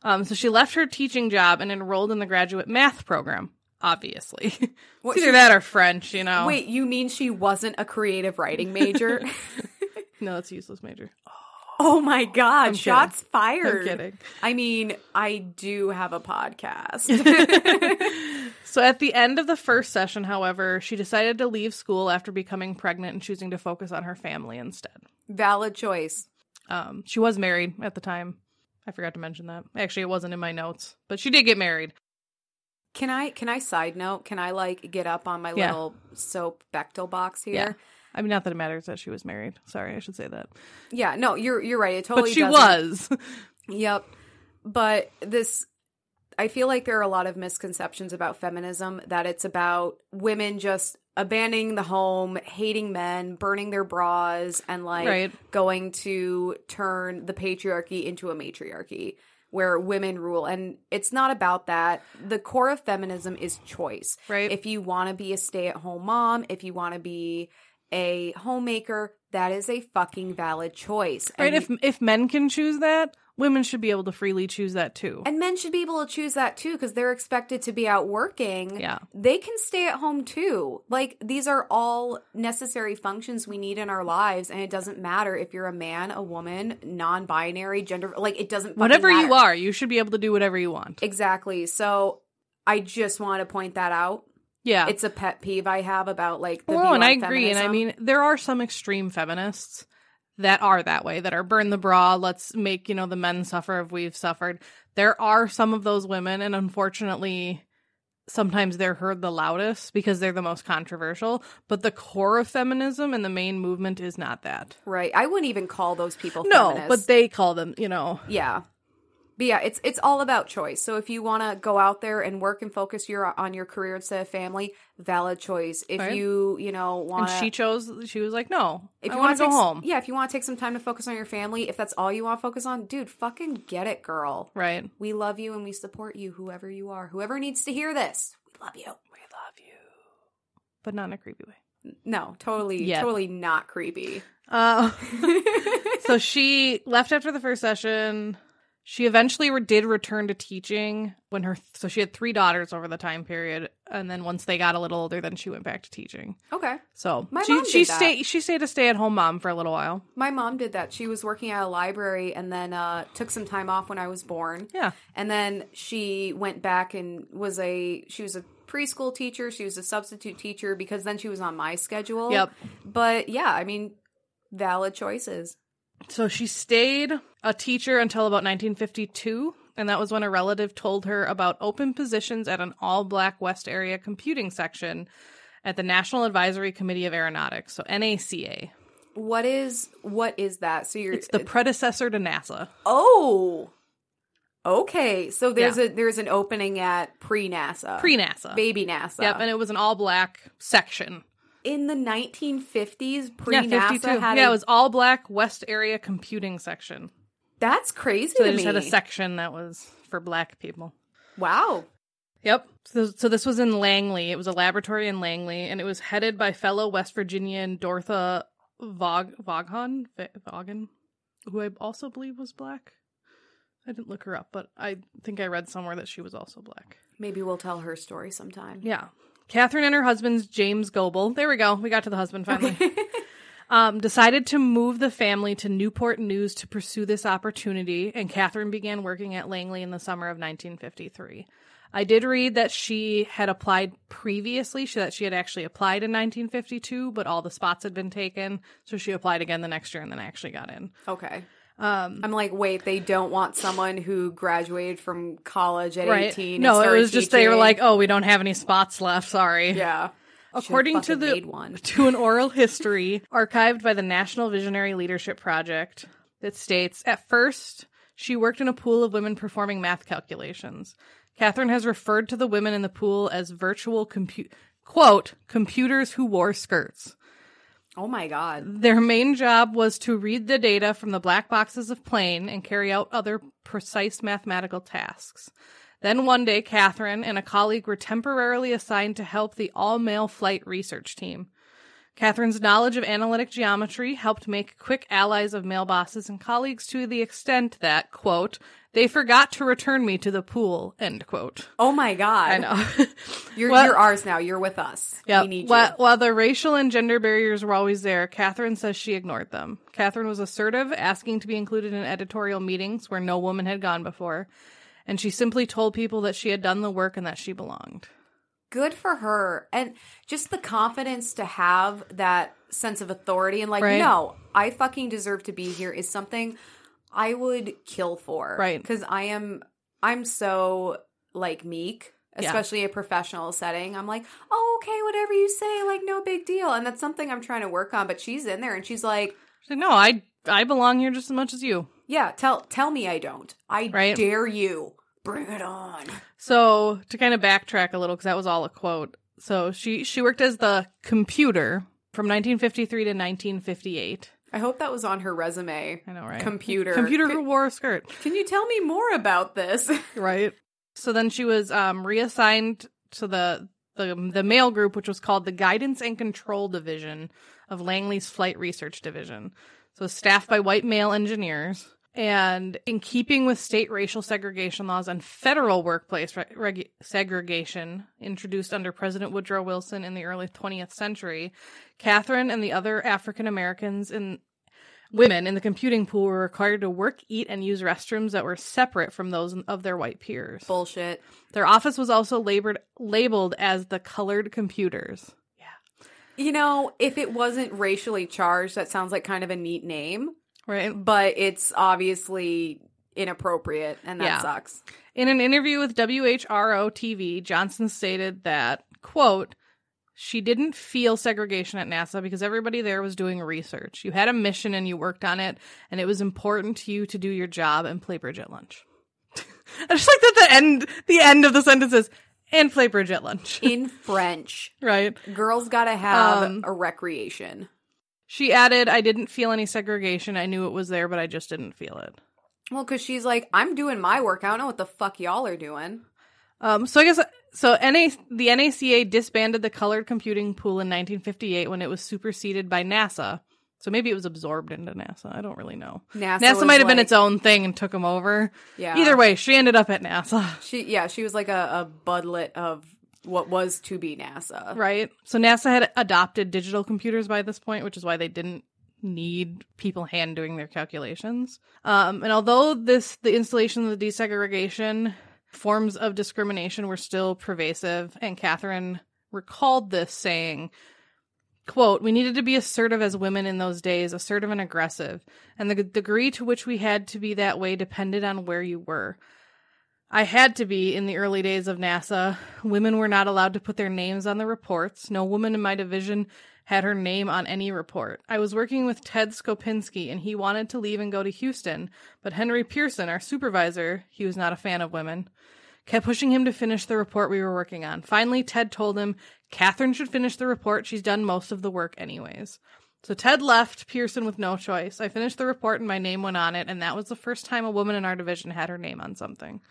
Um, so she left her teaching job and enrolled in the graduate math program. Obviously. What, either she, that or French, you know. Wait, you mean she wasn't a creative writing major? No, that's a useless major. Oh my God. I'm Shots kidding. Fired. I'm kidding. I mean, I do have a podcast. So at the end of the first session, however, she decided to leave school after becoming pregnant and choosing to focus on her family instead. Valid choice. Um, she was married at the time. I forgot to mention that. Actually, it wasn't in my notes, but she did get married. Can I, can I side note? Can I like get up on my yeah. little soap Bechtel box here? Yeah. I mean, not that it matters that she was married. Sorry, I should say that. Yeah, no, you're you're right. It totally does. But she doesn't. was. Yep. But this, I feel like there are a lot of misconceptions about feminism, that it's about women just abandoning the home, hating men, burning their bras, and like right. going to turn the patriarchy into a matriarchy where women rule. And it's not about that. The core of feminism is choice. Right. If you want to be a stay-at-home mom, if you want to be... a homemaker, that is a fucking valid choice. Right, and if if men can choose that, women should be able to freely choose that too. And men should be able to choose that too because they're expected to be out working. Yeah. They can stay at home too. Like, these are all necessary functions we need in our lives, and it doesn't matter if you're a man, a woman, non-binary, gender, like it doesn't fucking whatever matter. You are, you should be able to do whatever you want. Exactly. So I just want to point that out. Yeah. It's a pet peeve I have about, like, the oh, view and on I agree. Feminism. And I mean, there are some extreme feminists that are that way, that are burn the bra, let's make, you know, the men suffer if we've suffered. There are some of those women, and unfortunately, sometimes they're heard the loudest because they're the most controversial. But the core of feminism and the main movement is not that. Right. I wouldn't even call those people no, feminists. No, but they call them, you know. Yeah. But yeah, it's it's all about choice. So if you want to go out there and work and focus your on your career instead of family, valid choice. If right. you, you know, want to... And she chose, she was like, no, if I want to go take, home. Yeah, if you want to take some time to focus on your family, if that's all you want to focus on, dude, fucking get it, girl. Right. We love you and we support you, whoever you are. Whoever needs to hear this, we love you. We love you. But not in a creepy way. No, totally, yep. totally not creepy. Uh, so she left after the first session... She eventually did return to teaching when her, th- so she had three daughters over the time period. And then once they got a little older, then she went back to teaching. Okay. So my she, mom did she that. stayed, she stayed a stay at home mom for a little while. My mom did that. She was working at a library and then uh, took some time off when I was born. Yeah. And then she went back and was a, she was a preschool teacher. She was a substitute teacher because then she was on my schedule. Yep. But yeah, I mean, valid choices. So she stayed a teacher until about nineteen fifty-two, and that was when a relative told her about open positions at an all-black West Area computing section at the National Advisory Committee of Aeronautics, so N A C A. What is what is that? So you're It's the predecessor to NASA. Oh. Okay. So there's yeah. a there's an opening at pre-NASA. Pre-NASA. Baby NASA. Yep, and it was an all-black section. In the nineteen fifties, pre-NASA yeah, fifty-two had yeah, a... it was all black West Area computing section. That's crazy. So they to just me. had a section that was for black people. Wow. Yep. So, so this was in Langley. It was a laboratory in Langley, and it was headed by fellow West Virginian Dorotha Vog- Vaughan, Vaughan, who I also believe was black. I didn't look her up, but I think I read somewhere that she was also black. Maybe we'll tell her story sometime. Yeah. Katherine and her husband, James Goble, there we go, we got to the husband finally, um, decided to move the family to Newport News to pursue this opportunity, and Katherine began working at Langley in the summer of nineteen fifty-three. I did read that she had applied previously, she, that she had actually applied in nineteen fifty-two, but all the spots had been taken, so she applied again the next year and then actually got in. Okay. Um, I'm like, wait, they don't want someone who graduated from college at right. eighteen. No, it was just teaching. They were like, oh, we don't have any spots left. Sorry. Yeah. According to the one. to an oral history archived by the National Visionary Leadership Project that states, at first, she worked in a pool of women performing math calculations. Katherine has referred to the women in the pool as virtual compu- quote computers who wore skirts. Oh, my God. Their main job was to read the data from the black boxes of Plain and carry out other precise mathematical tasks. Then one day, Katherine and a colleague were temporarily assigned to help the all-male flight research team. Katherine's knowledge of analytic geometry helped make quick allies of male bosses and colleagues to the extent that, quote, they forgot to return me to the pool, end quote. Oh, my God. I know. you're, well, you're ours now. You're with us. Yep. We need while, you. While the racial and gender barriers were always there, Katherine says she ignored them. Katherine was assertive, asking to be included in editorial meetings where no woman had gone before, and she simply told people that she had done the work and that she belonged. Good for her. And just the confidence to have that sense of authority and like, right. no, I fucking deserve to be here is something I would kill for. Right. Because I am, I'm so like meek, especially yeah. a professional setting. I'm like, oh, okay, whatever you say, like no big deal. And that's something I'm trying to work on. But she's in there and she's like, she's like no, I, I belong here just as much as you. Yeah. Tell, tell me I don't. I right. dare you. Bring it on. So to kind of backtrack a little, because that was all a quote. So she, she worked as the computer from nineteen fifty-three to nineteen fifty-eight. I hope that was on her resume. I know, right? Computer. Computer who wore a skirt. Can you tell me more about this? Right. So then she was um, reassigned to the, the the male group, which was called the Guidance and Control Division of Langley's Flight Research Division. So staffed by white male engineers. And in keeping with state racial segregation laws and federal workplace re- reg- segregation introduced under President Woodrow Wilson in the early twentieth century, Katherine and the other African Americans and women in the computing pool were required to work, eat, and use restrooms that were separate from those of their white peers. Bullshit. Their office was also labored, labeled as the colored computers. Yeah. You know, if it wasn't racially charged, that sounds like kind of a neat name. Right. But it's obviously inappropriate, and that yeah. sucks. In an interview with W H R O T V, Johnson stated that, quote, she didn't feel segregation at NASA because everybody there was doing research. You had a mission and you worked on it, and it was important to you to do your job and play bridge at lunch. I just like that the end, the end of the sentence is, and play bridge at lunch. In French. Right. Girls gotta have um, a recreation. She added, I didn't feel any segregation. I knew it was there, but I just didn't feel it. Well, because she's like, I'm doing my work. I don't know what the fuck y'all are doing. Um, so I guess so. N A, the N A C A disbanded the colored computing pool in nineteen fifty-eight when it was superseded by NASA So maybe it was absorbed into NASA. I don't really know. NASA, NASA might have like, been its own thing and took them over. Yeah. Either way, she ended up at NASA. She yeah, she was like a, a budlet of what was to be NASA. Right. So NASA had adopted digital computers by this point, which is why they didn't need people hand doing their calculations. Um, and although this the installation of the desegregation, forms of discrimination were still pervasive, and Katherine recalled this saying, quote, "We needed to be assertive as women in those days, assertive and aggressive. And the degree to which we had to be that way depended on where you were. I had to be in the early days of NASA. Women were not allowed to put their names on the reports. No woman in my division had her name on any report. I was working with Ted Skopinski, and he wanted to leave and go to Houston. But Henry Pearson, our supervisor, he was not a fan of women, kept pushing him to finish the report we were working on. Finally, Ted told him, Katherine should finish the report. She's done most of the work anyways. So Ted left Pearson with no choice. I finished the report and my name went on it. And that was the first time a woman in our division had her name on something."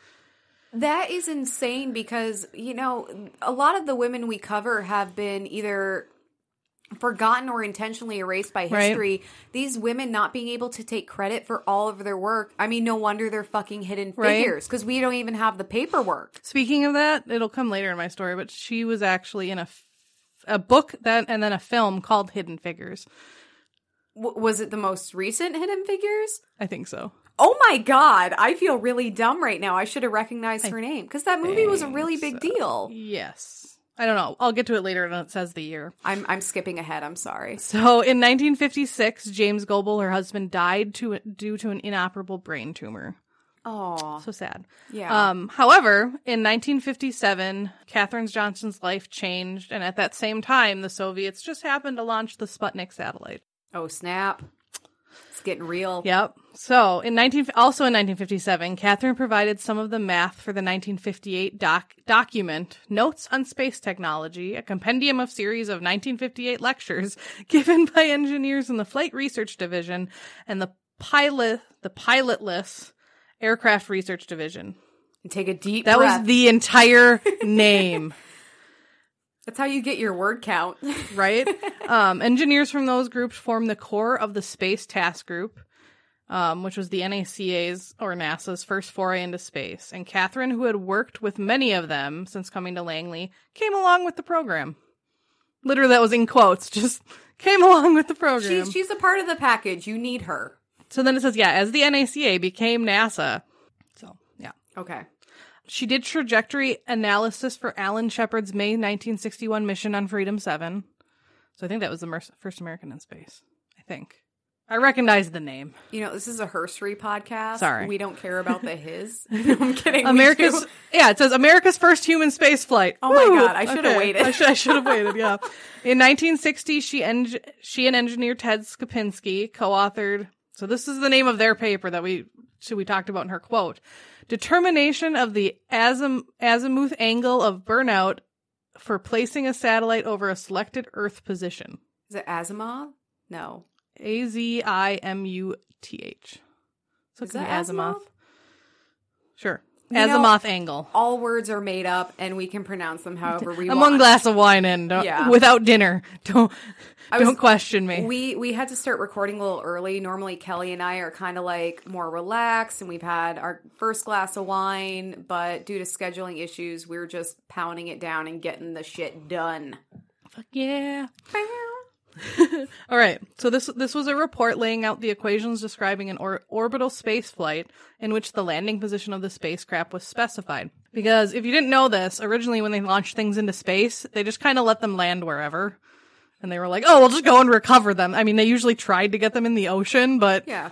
That is insane because, you know, a lot of the women we cover have been either forgotten or intentionally erased by history. Right. These women not being able to take credit for all of their work. I mean, no wonder they're fucking hidden figures because we don't even have the paperwork. Speaking of that, it'll come later in my story, but she was actually in a, f- a book that and then a film called Hidden Figures. W- was it the most recent Hidden Figures? I think so. Oh my God, I feel really dumb right now. I should have recognized I her name because that movie was a really big so. deal. Yes. I don't know. I'll get to it later when it says the year. I'm I'm skipping ahead. I'm sorry. So in nineteen fifty-six, James Goble, her husband, died to, due to an inoperable brain tumor. Oh. So sad. Yeah. Um, however, in nineteen fifty-seven, Katherine Johnson's life changed. And at that same time, the Soviets just happened to launch the Sputnik satellite. Oh, snap. It's getting real. Yep. So in nineteen also in nineteen fifty-seven, Katherine provided some of the math for the nineteen fifty-eight doc document Notes on Space Technology, a compendium of series of nineteen fifty-eight lectures given by engineers in the Flight Research Division and the pilot the pilotless Aircraft Research Division. And take a deep that breath. That was the entire name. That's how you get your word count. Right? Um, engineers from those groups formed the core of the Space Task Group, um, which was the N A C A's or NASA's first foray into space. And Katherine, who had worked with many of them since coming to Langley, came along with the program. Literally, that was in quotes, just came along with the program. She's, she's a part of the package. You need her. So then it says, yeah, as the N A C A became NASA. So, yeah. Okay. She did trajectory analysis for Alan Shepard's May nineteen sixty-one mission on Freedom seven. So I think that was the mer- first American in space. I think. I recognize the name. You know, this is a Herstory podcast. Sorry. We don't care about the his. No, I'm kidding. America's, yeah, it says America's first human space flight. Oh Woo! My God. I should have okay. waited. I should I should have waited, yeah. In nineteen sixty, she, en- she and engineer Ted Skopinski co-authored. So this is the name of their paper that we... So we talked about in her quote, determination of the azim- azimuth angle of burnout for placing a satellite over a selected Earth position. Is it azimuth? No. A Z I M U T H. So it's an azimuth. azimuth? Sure. You azimuth know, angle. All words are made up and we can pronounce them however we I'm want. I'm one glass of wine in yeah. without dinner. Don't I don't was, question me. We we had to start recording a little early. Normally Kelly and I are kind of like more relaxed and we've had our first glass of wine, but due to scheduling issues, we're just pounding it down and getting the shit done. Fuck yeah. All right. So this this was a report laying out the equations describing an or- orbital space flight in which the landing position of the spacecraft was specified. Because if you didn't know this, originally when they launched things into space, they just kind of let them land wherever. And they were like, oh, we'll just go and recover them. I mean, they usually tried to get them in the ocean, but... Yeah.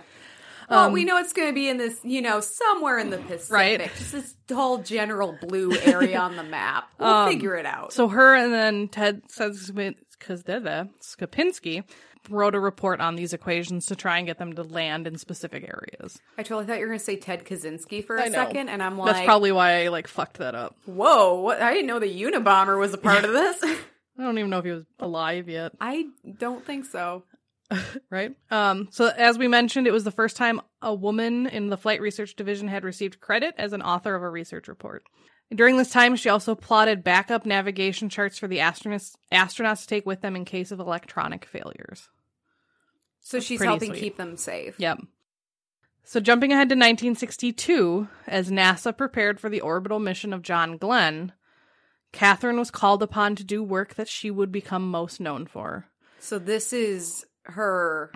Well, um, we know it's going to be in this, you know, somewhere in the Pacific. Right. Just this whole general blue area on the map. We'll um, figure it out. So her and then Ted says... because they're there, Skopinski wrote a report on these equations to try and get them to land in specific areas. I totally thought you were going to say Ted Kaczynski for a second, and I'm like... That's probably why I, like, fucked that up. Whoa, what? I didn't know the Unabomber was a part of this. I don't even know if he was alive yet. I don't think so. Right? Um, so, as we mentioned, it was the first time a woman in the Flight Research Division had received credit as an author of a research report. During this time, she also plotted backup navigation charts for the astronauts, astronauts to take with them in case of electronic failures. So she's helping sweet. keep them safe. Yep. So jumping ahead to nineteen sixty-two, as NASA prepared for the orbital mission of John Glenn, Katherine was called upon to do work that she would become most known for. So this is her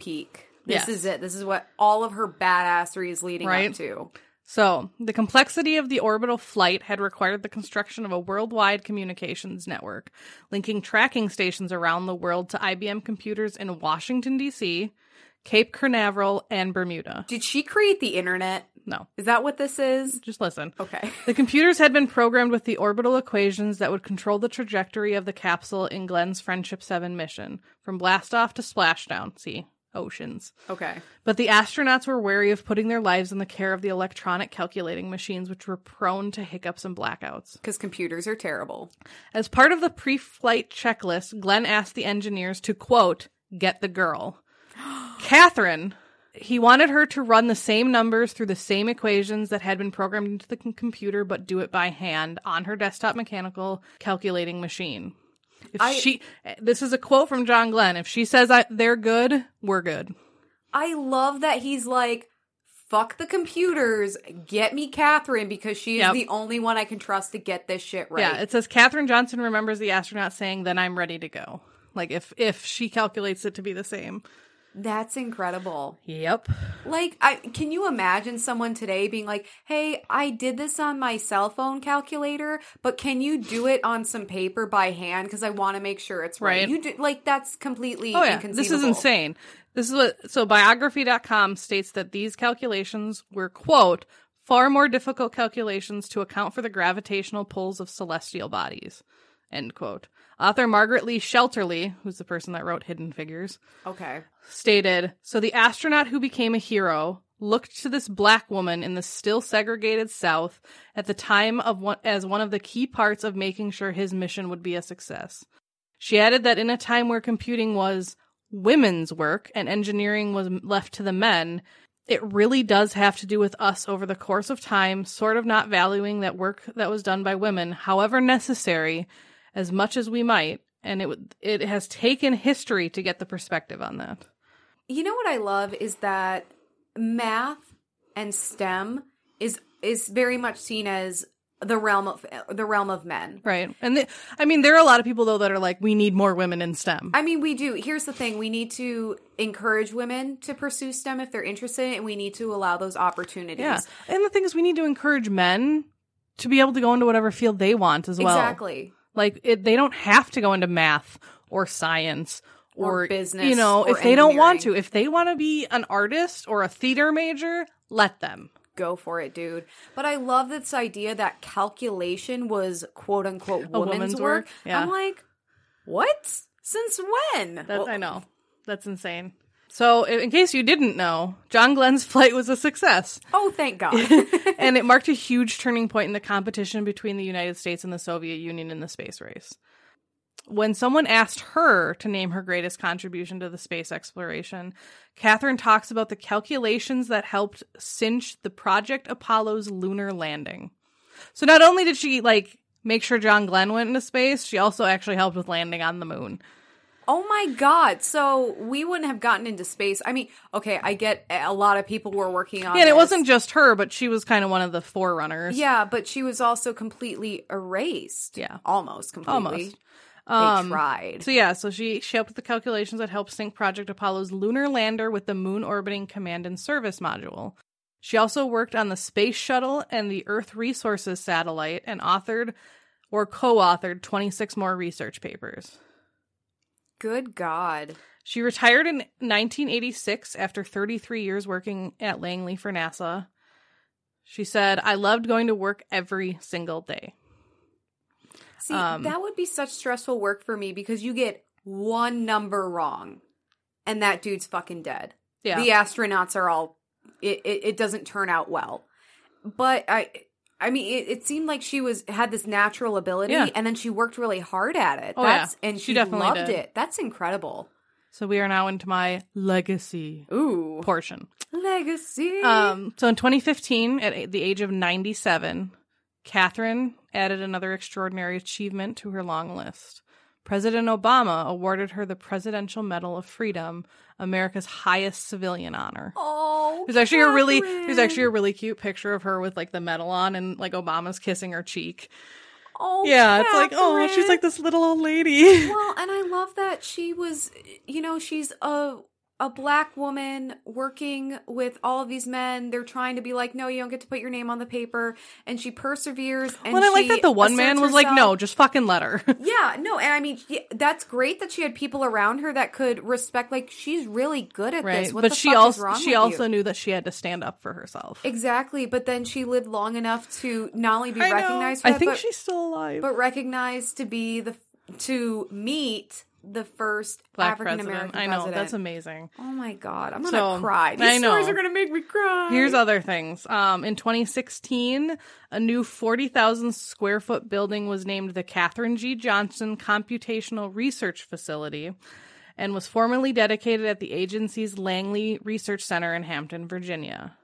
peak. This yes. is it. This is what all of her badassery is leading right? up to. So the complexity of the orbital flight had required the construction of a worldwide communications network, linking tracking stations around the world to I B M computers in Washington, D C, Cape Canaveral, and Bermuda. Did she create the internet? No. Is that what this is? Just listen. Okay. The computers had been programmed with the orbital equations that would control the trajectory of the capsule in Glenn's Friendship seven mission, from blastoff to splashdown. See? Oceans. Okay. But the astronauts were wary of putting their lives in the care of the electronic calculating machines, which were prone to hiccups and blackouts. Because computers are terrible. As part of the pre-flight checklist, Glenn asked the engineers to, quote, get the girl. Katherine, he wanted her to run the same numbers through the same equations that had been programmed into the c- computer, but do it by hand on her desktop mechanical calculating machine. If I, she, this is a quote from John Glenn. If she says I, they're good, we're good. I love that he's like, fuck the computers, get me Katherine, because she is yep. the only one I can trust to get this shit right. Yeah, it says Katherine Johnson remembers the astronaut saying, then I'm ready to go. Like, if if she calculates it to be the same. That's incredible. Yep. Like, I can you imagine someone today being like, hey, I did this on my cell phone calculator, but can you do it on some paper by hand? Because I want to make sure it's right. right. You do, like, that's completely oh, yeah. inconceivable. This is insane. This is what, so biography dot com states that these calculations were, quote, far more difficult calculations to account for the gravitational pulls of celestial bodies, end quote. Author Margaret Lee Shelterly, who's the person that wrote Hidden Figures, okay, stated, so the astronaut who became a hero looked to this black woman in the still segregated South at the time of one, as one of the key parts of making sure his mission would be a success. She added that in a time where computing was women's work and engineering was left to the men, it really does have to do with us over the course of time, sort of not valuing that work that was done by women, however necessary, as much as we might, and it w- it has taken history to get the perspective on that. You know what I love is that math and STEM is is very much seen as the realm of the realm of men, right? And the, I mean, there are a lot of people though that are like, we need more women in STEM. I mean, we do. Here's the thing: we need to encourage women to pursue STEM if they're interested, and we need to allow those opportunities. Yeah. And the thing is, we need to encourage men to be able to go into whatever field they want as well. Exactly. Like, it, they don't have to go into math or science or, or business, you know, if they don't want to. If they want to be an artist or a theater major, let them. Go for it, dude. But I love this idea that calculation was, quote unquote, woman's, woman's work. work. Yeah. I'm like, what? Since when? That's, well, I know. That's insane. So, in case you didn't know, John Glenn's flight was a success. Oh, thank God. And it marked a huge turning point in the competition between the United States and the Soviet Union in the space race. When someone asked her to name her greatest contribution to the space exploration, Katherine talks about the calculations that helped cinch the Project Apollo's lunar landing. So, not only did she, like, make sure John Glenn went into space, she also actually helped with landing on the moon. Oh my God. So we wouldn't have gotten into space. I mean, okay, I get a lot of people were working on it. Yeah, and it this. wasn't just her, but she was kind of one of the forerunners. Yeah, but she was also completely erased. Yeah. Almost completely. Almost. Um, they tried. So yeah, so she, she helped with the calculations that helped sync Project Apollo's lunar lander with the moon orbiting command and service module. She also worked on the space shuttle and the Earth Resources satellite and authored or co-authored twenty-six more research papers. Good God. She retired in nineteen eighty-six after thirty-three years working at Langley for NASA. She said, I loved going to work every single day. See, um, that would be such stressful work for me because you get one number wrong and that dude's fucking dead. Yeah. The astronauts are all, it, it, it doesn't turn out well. But I... I mean, it, it seemed like she was had this natural ability, yeah. and then she worked really hard at it. Oh, That's, yeah. And she, she definitely loved did. it. That's incredible. So we are now into my legacy Ooh. portion. Legacy. Um, so in twenty fifteen, at the age of ninety-seven, Katherine added another extraordinary achievement to her long list. President Obama awarded her the Presidential Medal of Freedom, America's highest civilian honor. Oh, there's actually Katherine. a really there's actually a really cute picture of her with like the medal on, and like Obama's kissing her cheek. Oh, yeah, Katherine. It's like, oh, she's like this little old lady. Well, and I love that she was, you know, she's a a black woman working with all of these men. They're trying to be like, no, you don't get to put your name on the paper. And she perseveres. And well, I like that the one man was herself. like, no, just fucking let her. Yeah, no, and I mean, that's great that she had people around her that could respect, like, she's really good at right. this. What but the she fuck also, is wrong she with also you? Knew that she had to stand up for herself. Exactly, but then she lived long enough to not only be I recognized know. for I that, think but, she's still alive. But recognized to be the, to meet... the first African American president. I know, that's amazing. Oh my God, I'm gonna so, cry. These I know. stories are gonna make me cry. Here's other things. Um, in twenty sixteen, a new forty thousand square foot building was named the Katherine G. Johnson Computational Research Facility, and was formerly dedicated at the agency's Langley Research Center in Hampton, Virginia.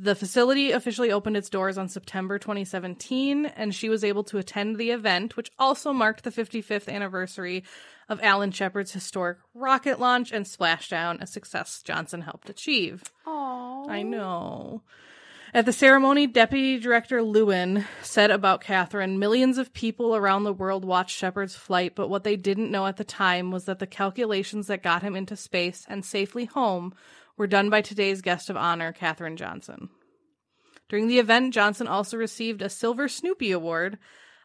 The facility officially opened its doors on September twenty seventeen, and she was able to attend the event, which also marked the fifty-fifth anniversary of Alan Shepard's historic rocket launch and splashdown, a success Johnson helped achieve. Aww. I know. At the ceremony, Deputy Director Lewin said about Katherine, "Millions of people around the world watched Shepard's flight, but what they didn't know at the time was that the calculations that got him into space and safely home were done by today's guest of honor, Katherine Johnson." During the event, Johnson also received a Silver Snoopy Award,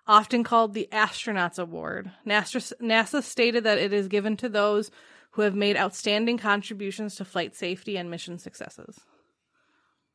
often called the Astronauts Award. NASA, NASA stated that it is given to those who have made outstanding contributions to flight safety and mission successes.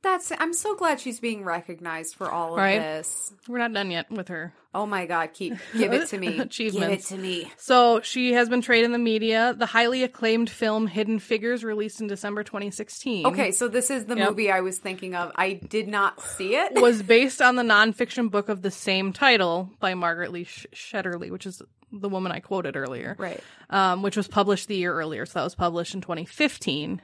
That's. I'm so glad she's being recognized for all of right. this. We're not done yet with her. Oh my God, keep give it to me. Achievements. Give it to me. So she has been portrayed in the media. The highly acclaimed film Hidden Figures, released in December twenty sixteen. Okay, so this is the yep. movie I was thinking of. I did not see it. Was based on the nonfiction book of the same title by Margaret Lee Shelterly, which is the woman I quoted earlier. Right. Um, which was published the year earlier. So that was published in twenty fifteen.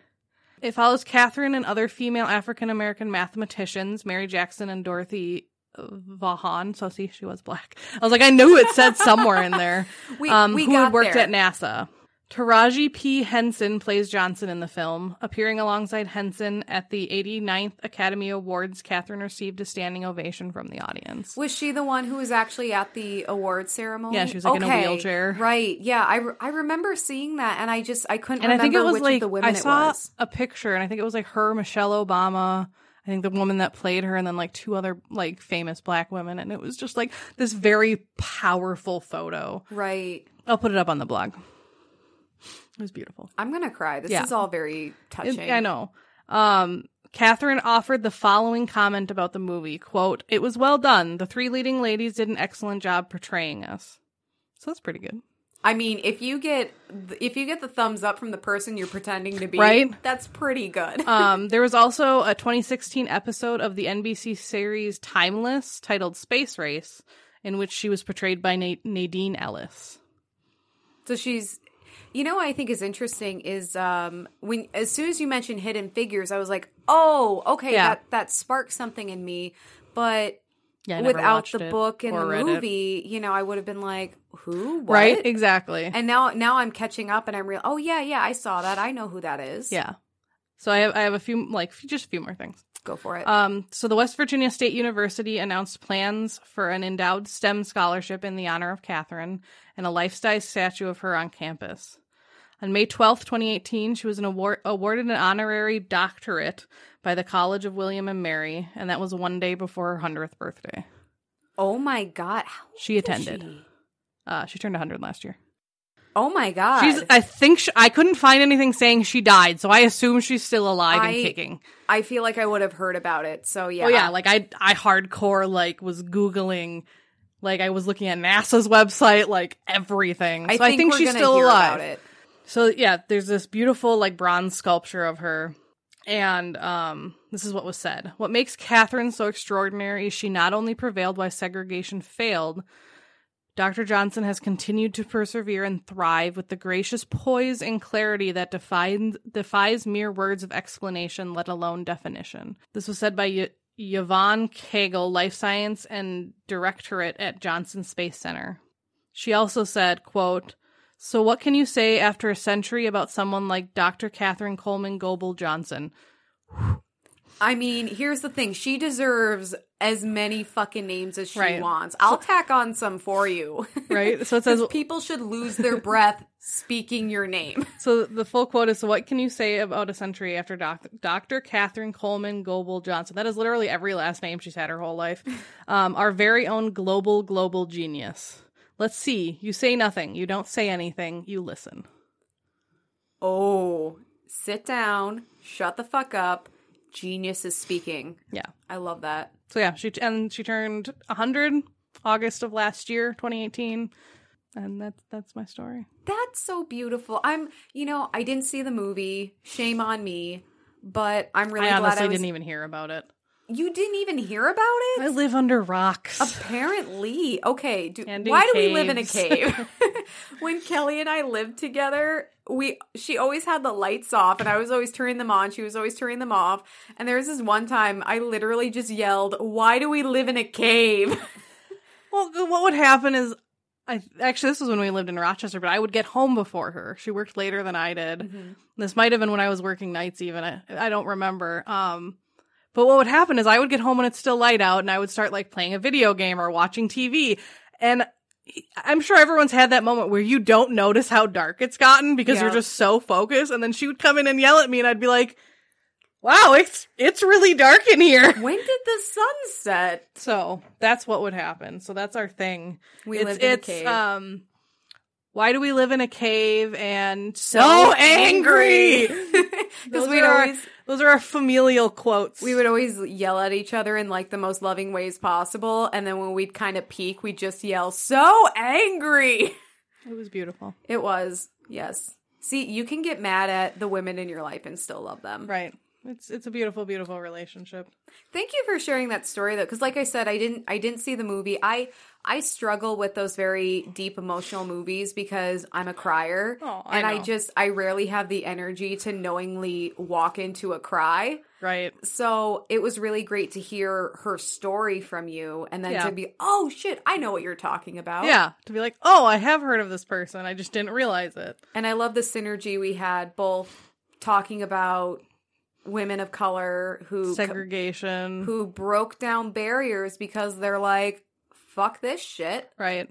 It follows Katherine and other female African-American mathematicians, Mary Jackson and Dorothy Vaughan. So see, she was black. I was like, I knew it said somewhere in there. we, um, we who got worked there. At NASA. Taraji P. Henson plays Johnson in the film. Appearing alongside Henson at the eighty-ninth Academy Awards, Katherine received a standing ovation from the audience. Was she the one who was actually at the award ceremony? Yeah, she was like okay. in a wheelchair. Right, yeah. I, re- I remember seeing that, and I just, I couldn't and remember I think it was which like, of the women it was. I saw a picture, and I think it was like her, Michelle Obama, I think the woman that played her, and then like two other like famous black women, and it was just like this very powerful photo. Right. I'll put it up on the blog. It was beautiful. I'm going to cry. This yeah. is all very touching. It, I know. Um, Katherine offered the following comment about the movie, quote, "It was well done. The three leading ladies did an excellent job portraying us." So that's pretty good. I mean, if you get th- if you get the thumbs up from the person you're pretending to be, right? That's pretty good. um, there was also a twenty sixteen episode of the N B C series Timeless titled Space Race, in which she was portrayed by Na- Nadine Ellis. So she's... You know what I think is interesting is um, when as soon as you mentioned Hidden Figures, I was like, oh, okay, yeah. that, that sparked something in me. But yeah, without the book and the movie, it. you know, I would have been like, who? What? Right, exactly. And now now I'm catching up and I'm real. Oh, yeah, yeah, I saw that. I know who that is. Yeah. So I have, I have a few, like, just a few more things. Go for it. Um, so the West Virginia State University announced plans for an endowed STEM scholarship in the honor of Katherine and a life-size statue of her on campus. On May twelfth, twenty eighteen, she was an award- awarded an honorary doctorate by the College of William and Mary, and that was one day before her hundredth birthday. Oh my God! How she attended. She? Uh, she turned one hundred last year. Oh my God! She's, I think she, I couldn't find anything saying she died, so I assume she's still alive I, and kicking. I feel like I would have heard about it. So yeah, oh yeah, like I, I hardcore like was Googling, like I was looking at NASA's website, like everything. I so think I think we're she's gonna still hear alive. About it. So, yeah, there's this beautiful, like, bronze sculpture of her, and um, this is what was said. "What makes Katherine so extraordinary is she not only prevailed while segregation failed, Doctor Johnson has continued to persevere and thrive with the gracious poise and clarity that defines, defies mere words of explanation, let alone definition." This was said by y- Yvonne Cagle, Life Science and Directorate at Johnson Space Center. She also said, quote, "So what can you say after a century about someone like Doctor Katherine Coleman Goble Johnson?" I mean, here's the thing. She deserves as many fucking names as she right. wants. I'll tack on some for you. Right? So it says people should lose their breath speaking your name. So the full quote is, "So what can you say about a century after doc- Doctor Katherine Coleman Goble Johnson?" That is literally every last name she's had her whole life. Um, our very own global, global genius. Let's see. You say nothing. You don't say anything. You listen. Oh, sit down. Shut the fuck up. Genius is speaking. Yeah. I love that. So yeah, she and she turned one hundred August of last year, twenty eighteen. And that's that's my story. That's so beautiful. I'm, you know, I didn't see the movie. Shame on me. But I'm really I glad I honestly was... didn't even hear about it. You didn't even hear about it? I live under rocks. Apparently. Okay. Do, why caves. do we live in a cave? When Kelly and I lived together, we she always had the lights off, and I was always turning them on. She was always turning them off. And there was this one time I literally just yelled, "Why do we live in a cave?" Well, what would happen is, I actually, this was when we lived in Rochester, but I would get home before her. She worked later than I did. Mm-hmm. This might have been when I was working nights even. I, I don't remember. Um But what would happen is I would get home when it's still light out, and I would start, like, playing a video game or watching T V. And I'm sure everyone's had that moment where you don't notice how dark it's gotten because yeah. you're just so focused. And then she would come in and yell at me, and I'd be like, wow, it's it's really dark in here. When did the sun set? So that's what would happen. So that's our thing. We it's, live in it's, a cave. Um, why do we live in a cave and so, so angry? Because we always... Our- Those are our familial quotes. We would always yell at each other in, like, the most loving ways possible. And then when we'd kind of peak, we'd just yell, "So angry!" It was beautiful. It was, yes. See, you can get mad at the women in your life and still love them. Right. It's it's a beautiful, beautiful relationship. Thank you for sharing that story, though. Because, like I said, I didn't I didn't see the movie. I... I struggle with those very deep emotional movies because I'm a crier. Oh, I and know. I just, I rarely have the energy to knowingly walk into a cry. Right. So it was really great to hear her story from you and then yeah. to be, oh shit, I know what you're talking about. Yeah. To be like, oh, I have heard of this person. I just didn't realize it. And I love the synergy we had both talking about women of color who segregation, who broke down barriers because they're like, fuck this shit. Right.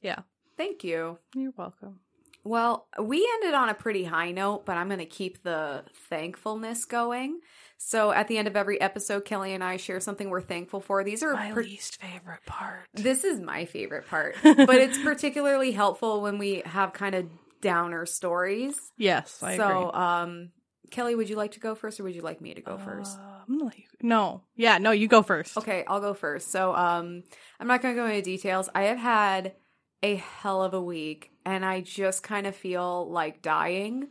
Yeah. Thank you. You're welcome. Well, we ended on a pretty high note, but I'm going to keep the thankfulness going. So at the end of every episode, Kelly and I share something we're thankful for. These are my per- least favorite part. This is my favorite part, but it's particularly helpful when we have kind of downer stories. Yes, I so, agree. So, um, Kelly, would you like to go first or would you like me to go uh... first? No. Yeah, no, you go first. Okay, I'll go first. So um, I'm not going to go into details. I have had a hell of a week, and I just kind of feel like dying.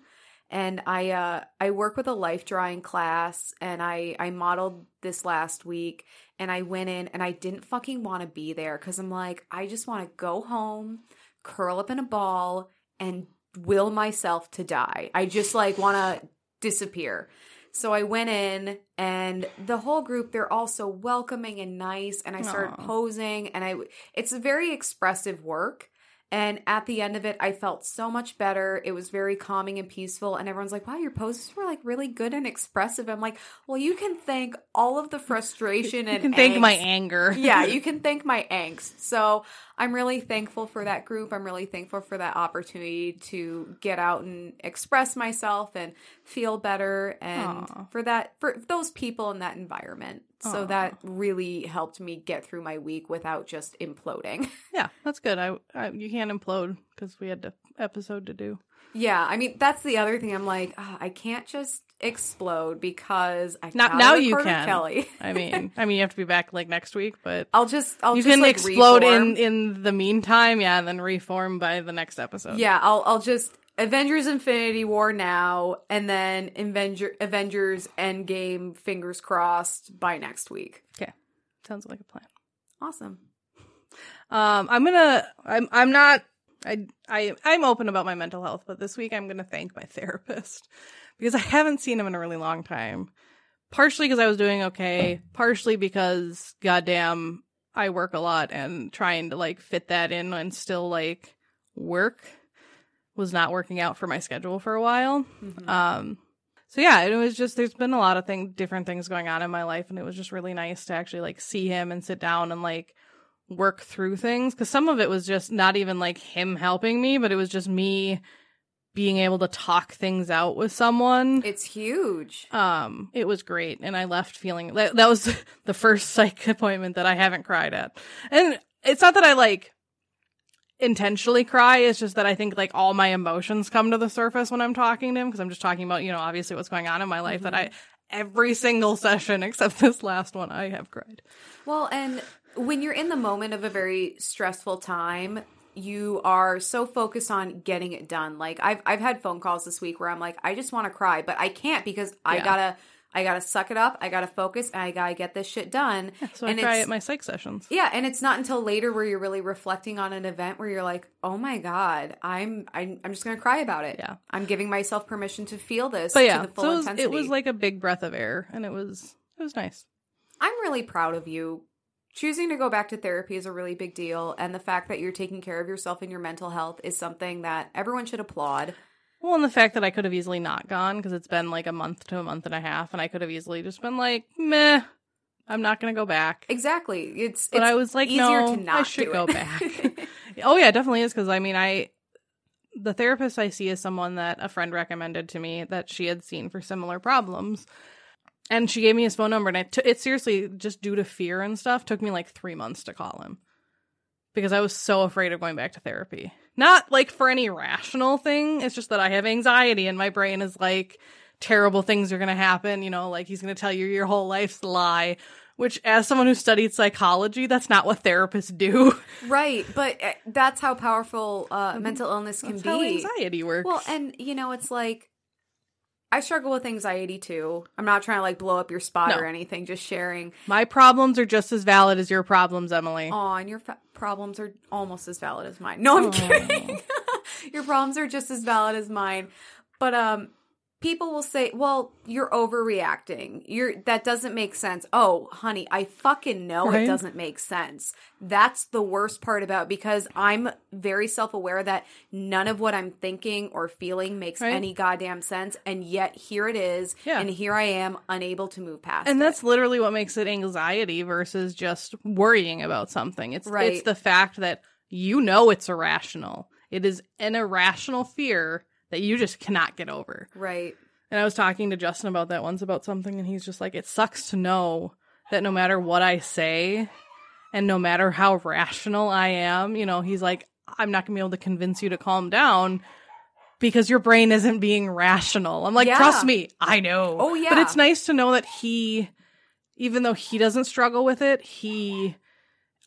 And I uh, I work with a life-drawing class, and I, I modeled this last week, and I went in, and I didn't fucking want to be there because I'm like, I just want to go home, curl up in a ball, and will myself to die. I just, like, want to disappear. So I went in, and the whole group, they're all so welcoming and nice, and I started Aww. posing, and I, it's a very expressive work, and at the end of it, I felt so much better. It was very calming and peaceful, and everyone's like, wow, your poses were, like, really good and expressive. I'm like, well, you can thank all of the frustration and You can thank angst. my anger. Yeah, you can thank my angst. So I'm really thankful for that group. I'm really thankful for that opportunity to get out and express myself and feel better, and Aww. for that, for those people in that environment. Aww. So that really helped me get through my week without just imploding. Yeah, that's good. I, I you can't implode because we had an episode to do. Yeah, I mean, that's the other thing. I'm like, oh, I can't just explode because I not now you can. Kelly. I mean, I mean, you have to be back like next week, but I'll just I'll you just, can like, explode reform. in in the meantime, yeah, and then reform by the next episode. Yeah, I'll I'll just Avengers Infinity War now, and then Avenger, Avengers Endgame, fingers crossed, by next week. Okay, sounds like a plan. Awesome. Um, I'm gonna. I'm I'm not. I, I, I'm open about my mental health, but this week I'm going to thank my therapist because I haven't seen him in a really long time. Partially because I was doing okay, partially because, goddamn, I work a lot, and trying to like fit that in and still like work was not working out for my schedule for a while. Mm-hmm. Um, so yeah, it was just, there's been a lot of thing, different things going on in my life, and it was just really nice to actually like see him and sit down and like work through things. Cause some of it was just not even like him helping me, but it was just me being able to talk things out with someone. It's huge. Um, it was great. And I left feeling that, that was the first psych appointment that I haven't cried at. And it's not that I like intentionally cry. It's just that I think like all my emotions come to the surface when I'm talking to him. Cause I'm just talking about, you know, obviously what's going on in my life, mm-hmm. that I, every single session except this last one, I have cried. Well, and when you're in the moment of a very stressful time, you are so focused on getting it done. Like I've I've had phone calls this week where I'm like, I just want to cry, but I can't because I yeah. gotta I gotta suck it up. I gotta focus. And I gotta get this shit done. Yeah, so and I cry at my psych sessions. Yeah, and it's not until later where you're really reflecting on an event where you're like, oh my god, I'm I'm, I'm just gonna cry about it. Yeah, I'm giving myself permission to feel this. But yeah, to the full so it, was, intensity. It was like a big breath of air, and it was it was nice. I'm really proud of you. Choosing to go back to therapy is a really big deal, and the fact that you're taking care of yourself and your mental health is something that everyone should applaud. Well, and the fact that I could have easily not gone, because it's been like a month to a month and a half, and I could have easily just been like, meh, I'm not going to go back. Exactly. It's, but it's I was like, easier no, to not I should do go it. back. Oh, yeah, it definitely is, because I mean, I the therapist I see is someone that a friend recommended to me that she had seen for similar problems. And she gave me his phone number, and I t- it seriously, just due to fear and stuff, took me like three months to call him because I was so afraid of going back to therapy. Not like for any rational thing. It's just that I have anxiety, and my brain is like, terrible things are going to happen. You know, like he's going to tell you your whole life's a lie, which as someone who studied psychology, that's not what therapists do. Right. But that's how powerful uh, mental illness can that's be. That's how anxiety works. Well, and, you know, it's like, I struggle with anxiety, too. I'm not trying to, like, blow up your spot no. or anything. Just sharing. My problems are just as valid as your problems, Emily. Aw, and your fa- problems are almost as valid as mine. No, I'm Aww. kidding. Your problems are just as valid as mine. But um, people will say, well, you're overreacting. You're That doesn't make sense. Oh, honey, I fucking know right? it doesn't make sense. That's the worst part about it, because I'm very self-aware that none of what I'm thinking or feeling makes right? any goddamn sense. And yet here it is. Yeah. And here I am, unable to move past and it. And that's literally what makes it anxiety versus just worrying about something. It's right. It's the fact that you know it's irrational. It is an irrational fear that you just cannot get over. Right. And I was talking to Justin about that once about something, and he's just like, it sucks to know that no matter what I say and no matter how rational I am, you know, he's like, I'm not going to be able to convince you to calm down because your brain isn't being rational. I'm like, yeah. Trust me, I know. Oh, yeah. But it's nice to know that he, even though he doesn't struggle with it, he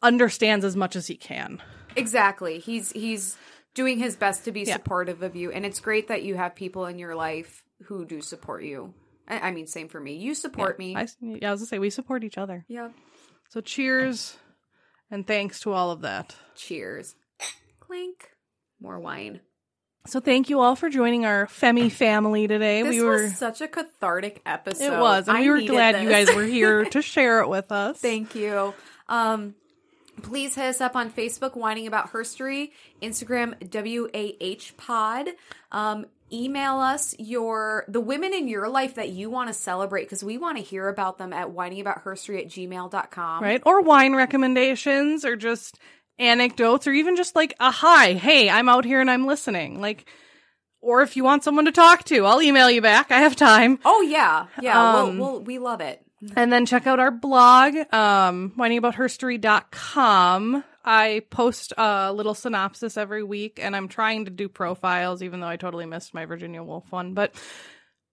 understands as much as he can. Exactly. He's, he's... doing his best to be yeah. supportive of you. And it's great that you have people in your life who do support you. I, I mean, same for me. You support yeah. me. I, yeah, I was going to say, we support each other. Yeah. So cheers and thanks to all of that. Cheers. Clink. More wine. So thank you all for joining our Femi family today. This we were, was such a cathartic episode. It was. And I we were glad this. you guys were here to share it with us. Thank you. Um... Please hit us up on Facebook, Whining About Herstory, Instagram, W A H Pod. Um, email us your the women in your life that you want to celebrate, because we want to hear about them at whining about herstory at gmail dot com. Right, or wine recommendations, or just anecdotes, or even just like a hi, hey, I'm out here and I'm listening. Like, or if you want someone to talk to, I'll email you back. I have time. Oh, yeah. Yeah, um, we'll, we'll, we love it. And then check out our blog, um, whining about herstory dot com. I post a little synopsis every week, and I'm trying to do profiles, even though I totally missed my Virginia Woolf one. But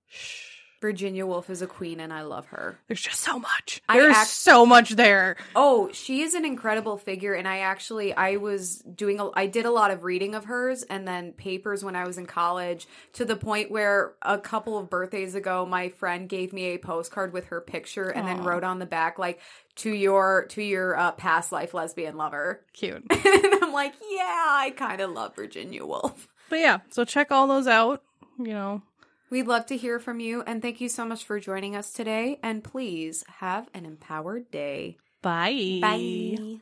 shh. Virginia Woolf is a queen, and I love her. There's just so much. There's act- so much there. Oh, she is an incredible figure, and I actually, I was doing, a, I did a lot of reading of hers, and then papers when I was in college, to the point where a couple of birthdays ago, my friend gave me a postcard with her picture, and Aww. then wrote on the back, like, to your, to your uh, past life lesbian lover. Cute. And I'm like, yeah, I kind of love Virginia Woolf. But yeah, so check all those out, you know. We'd love to hear from you, and thank you so much for joining us today, and please have an empowered day. Bye. Bye.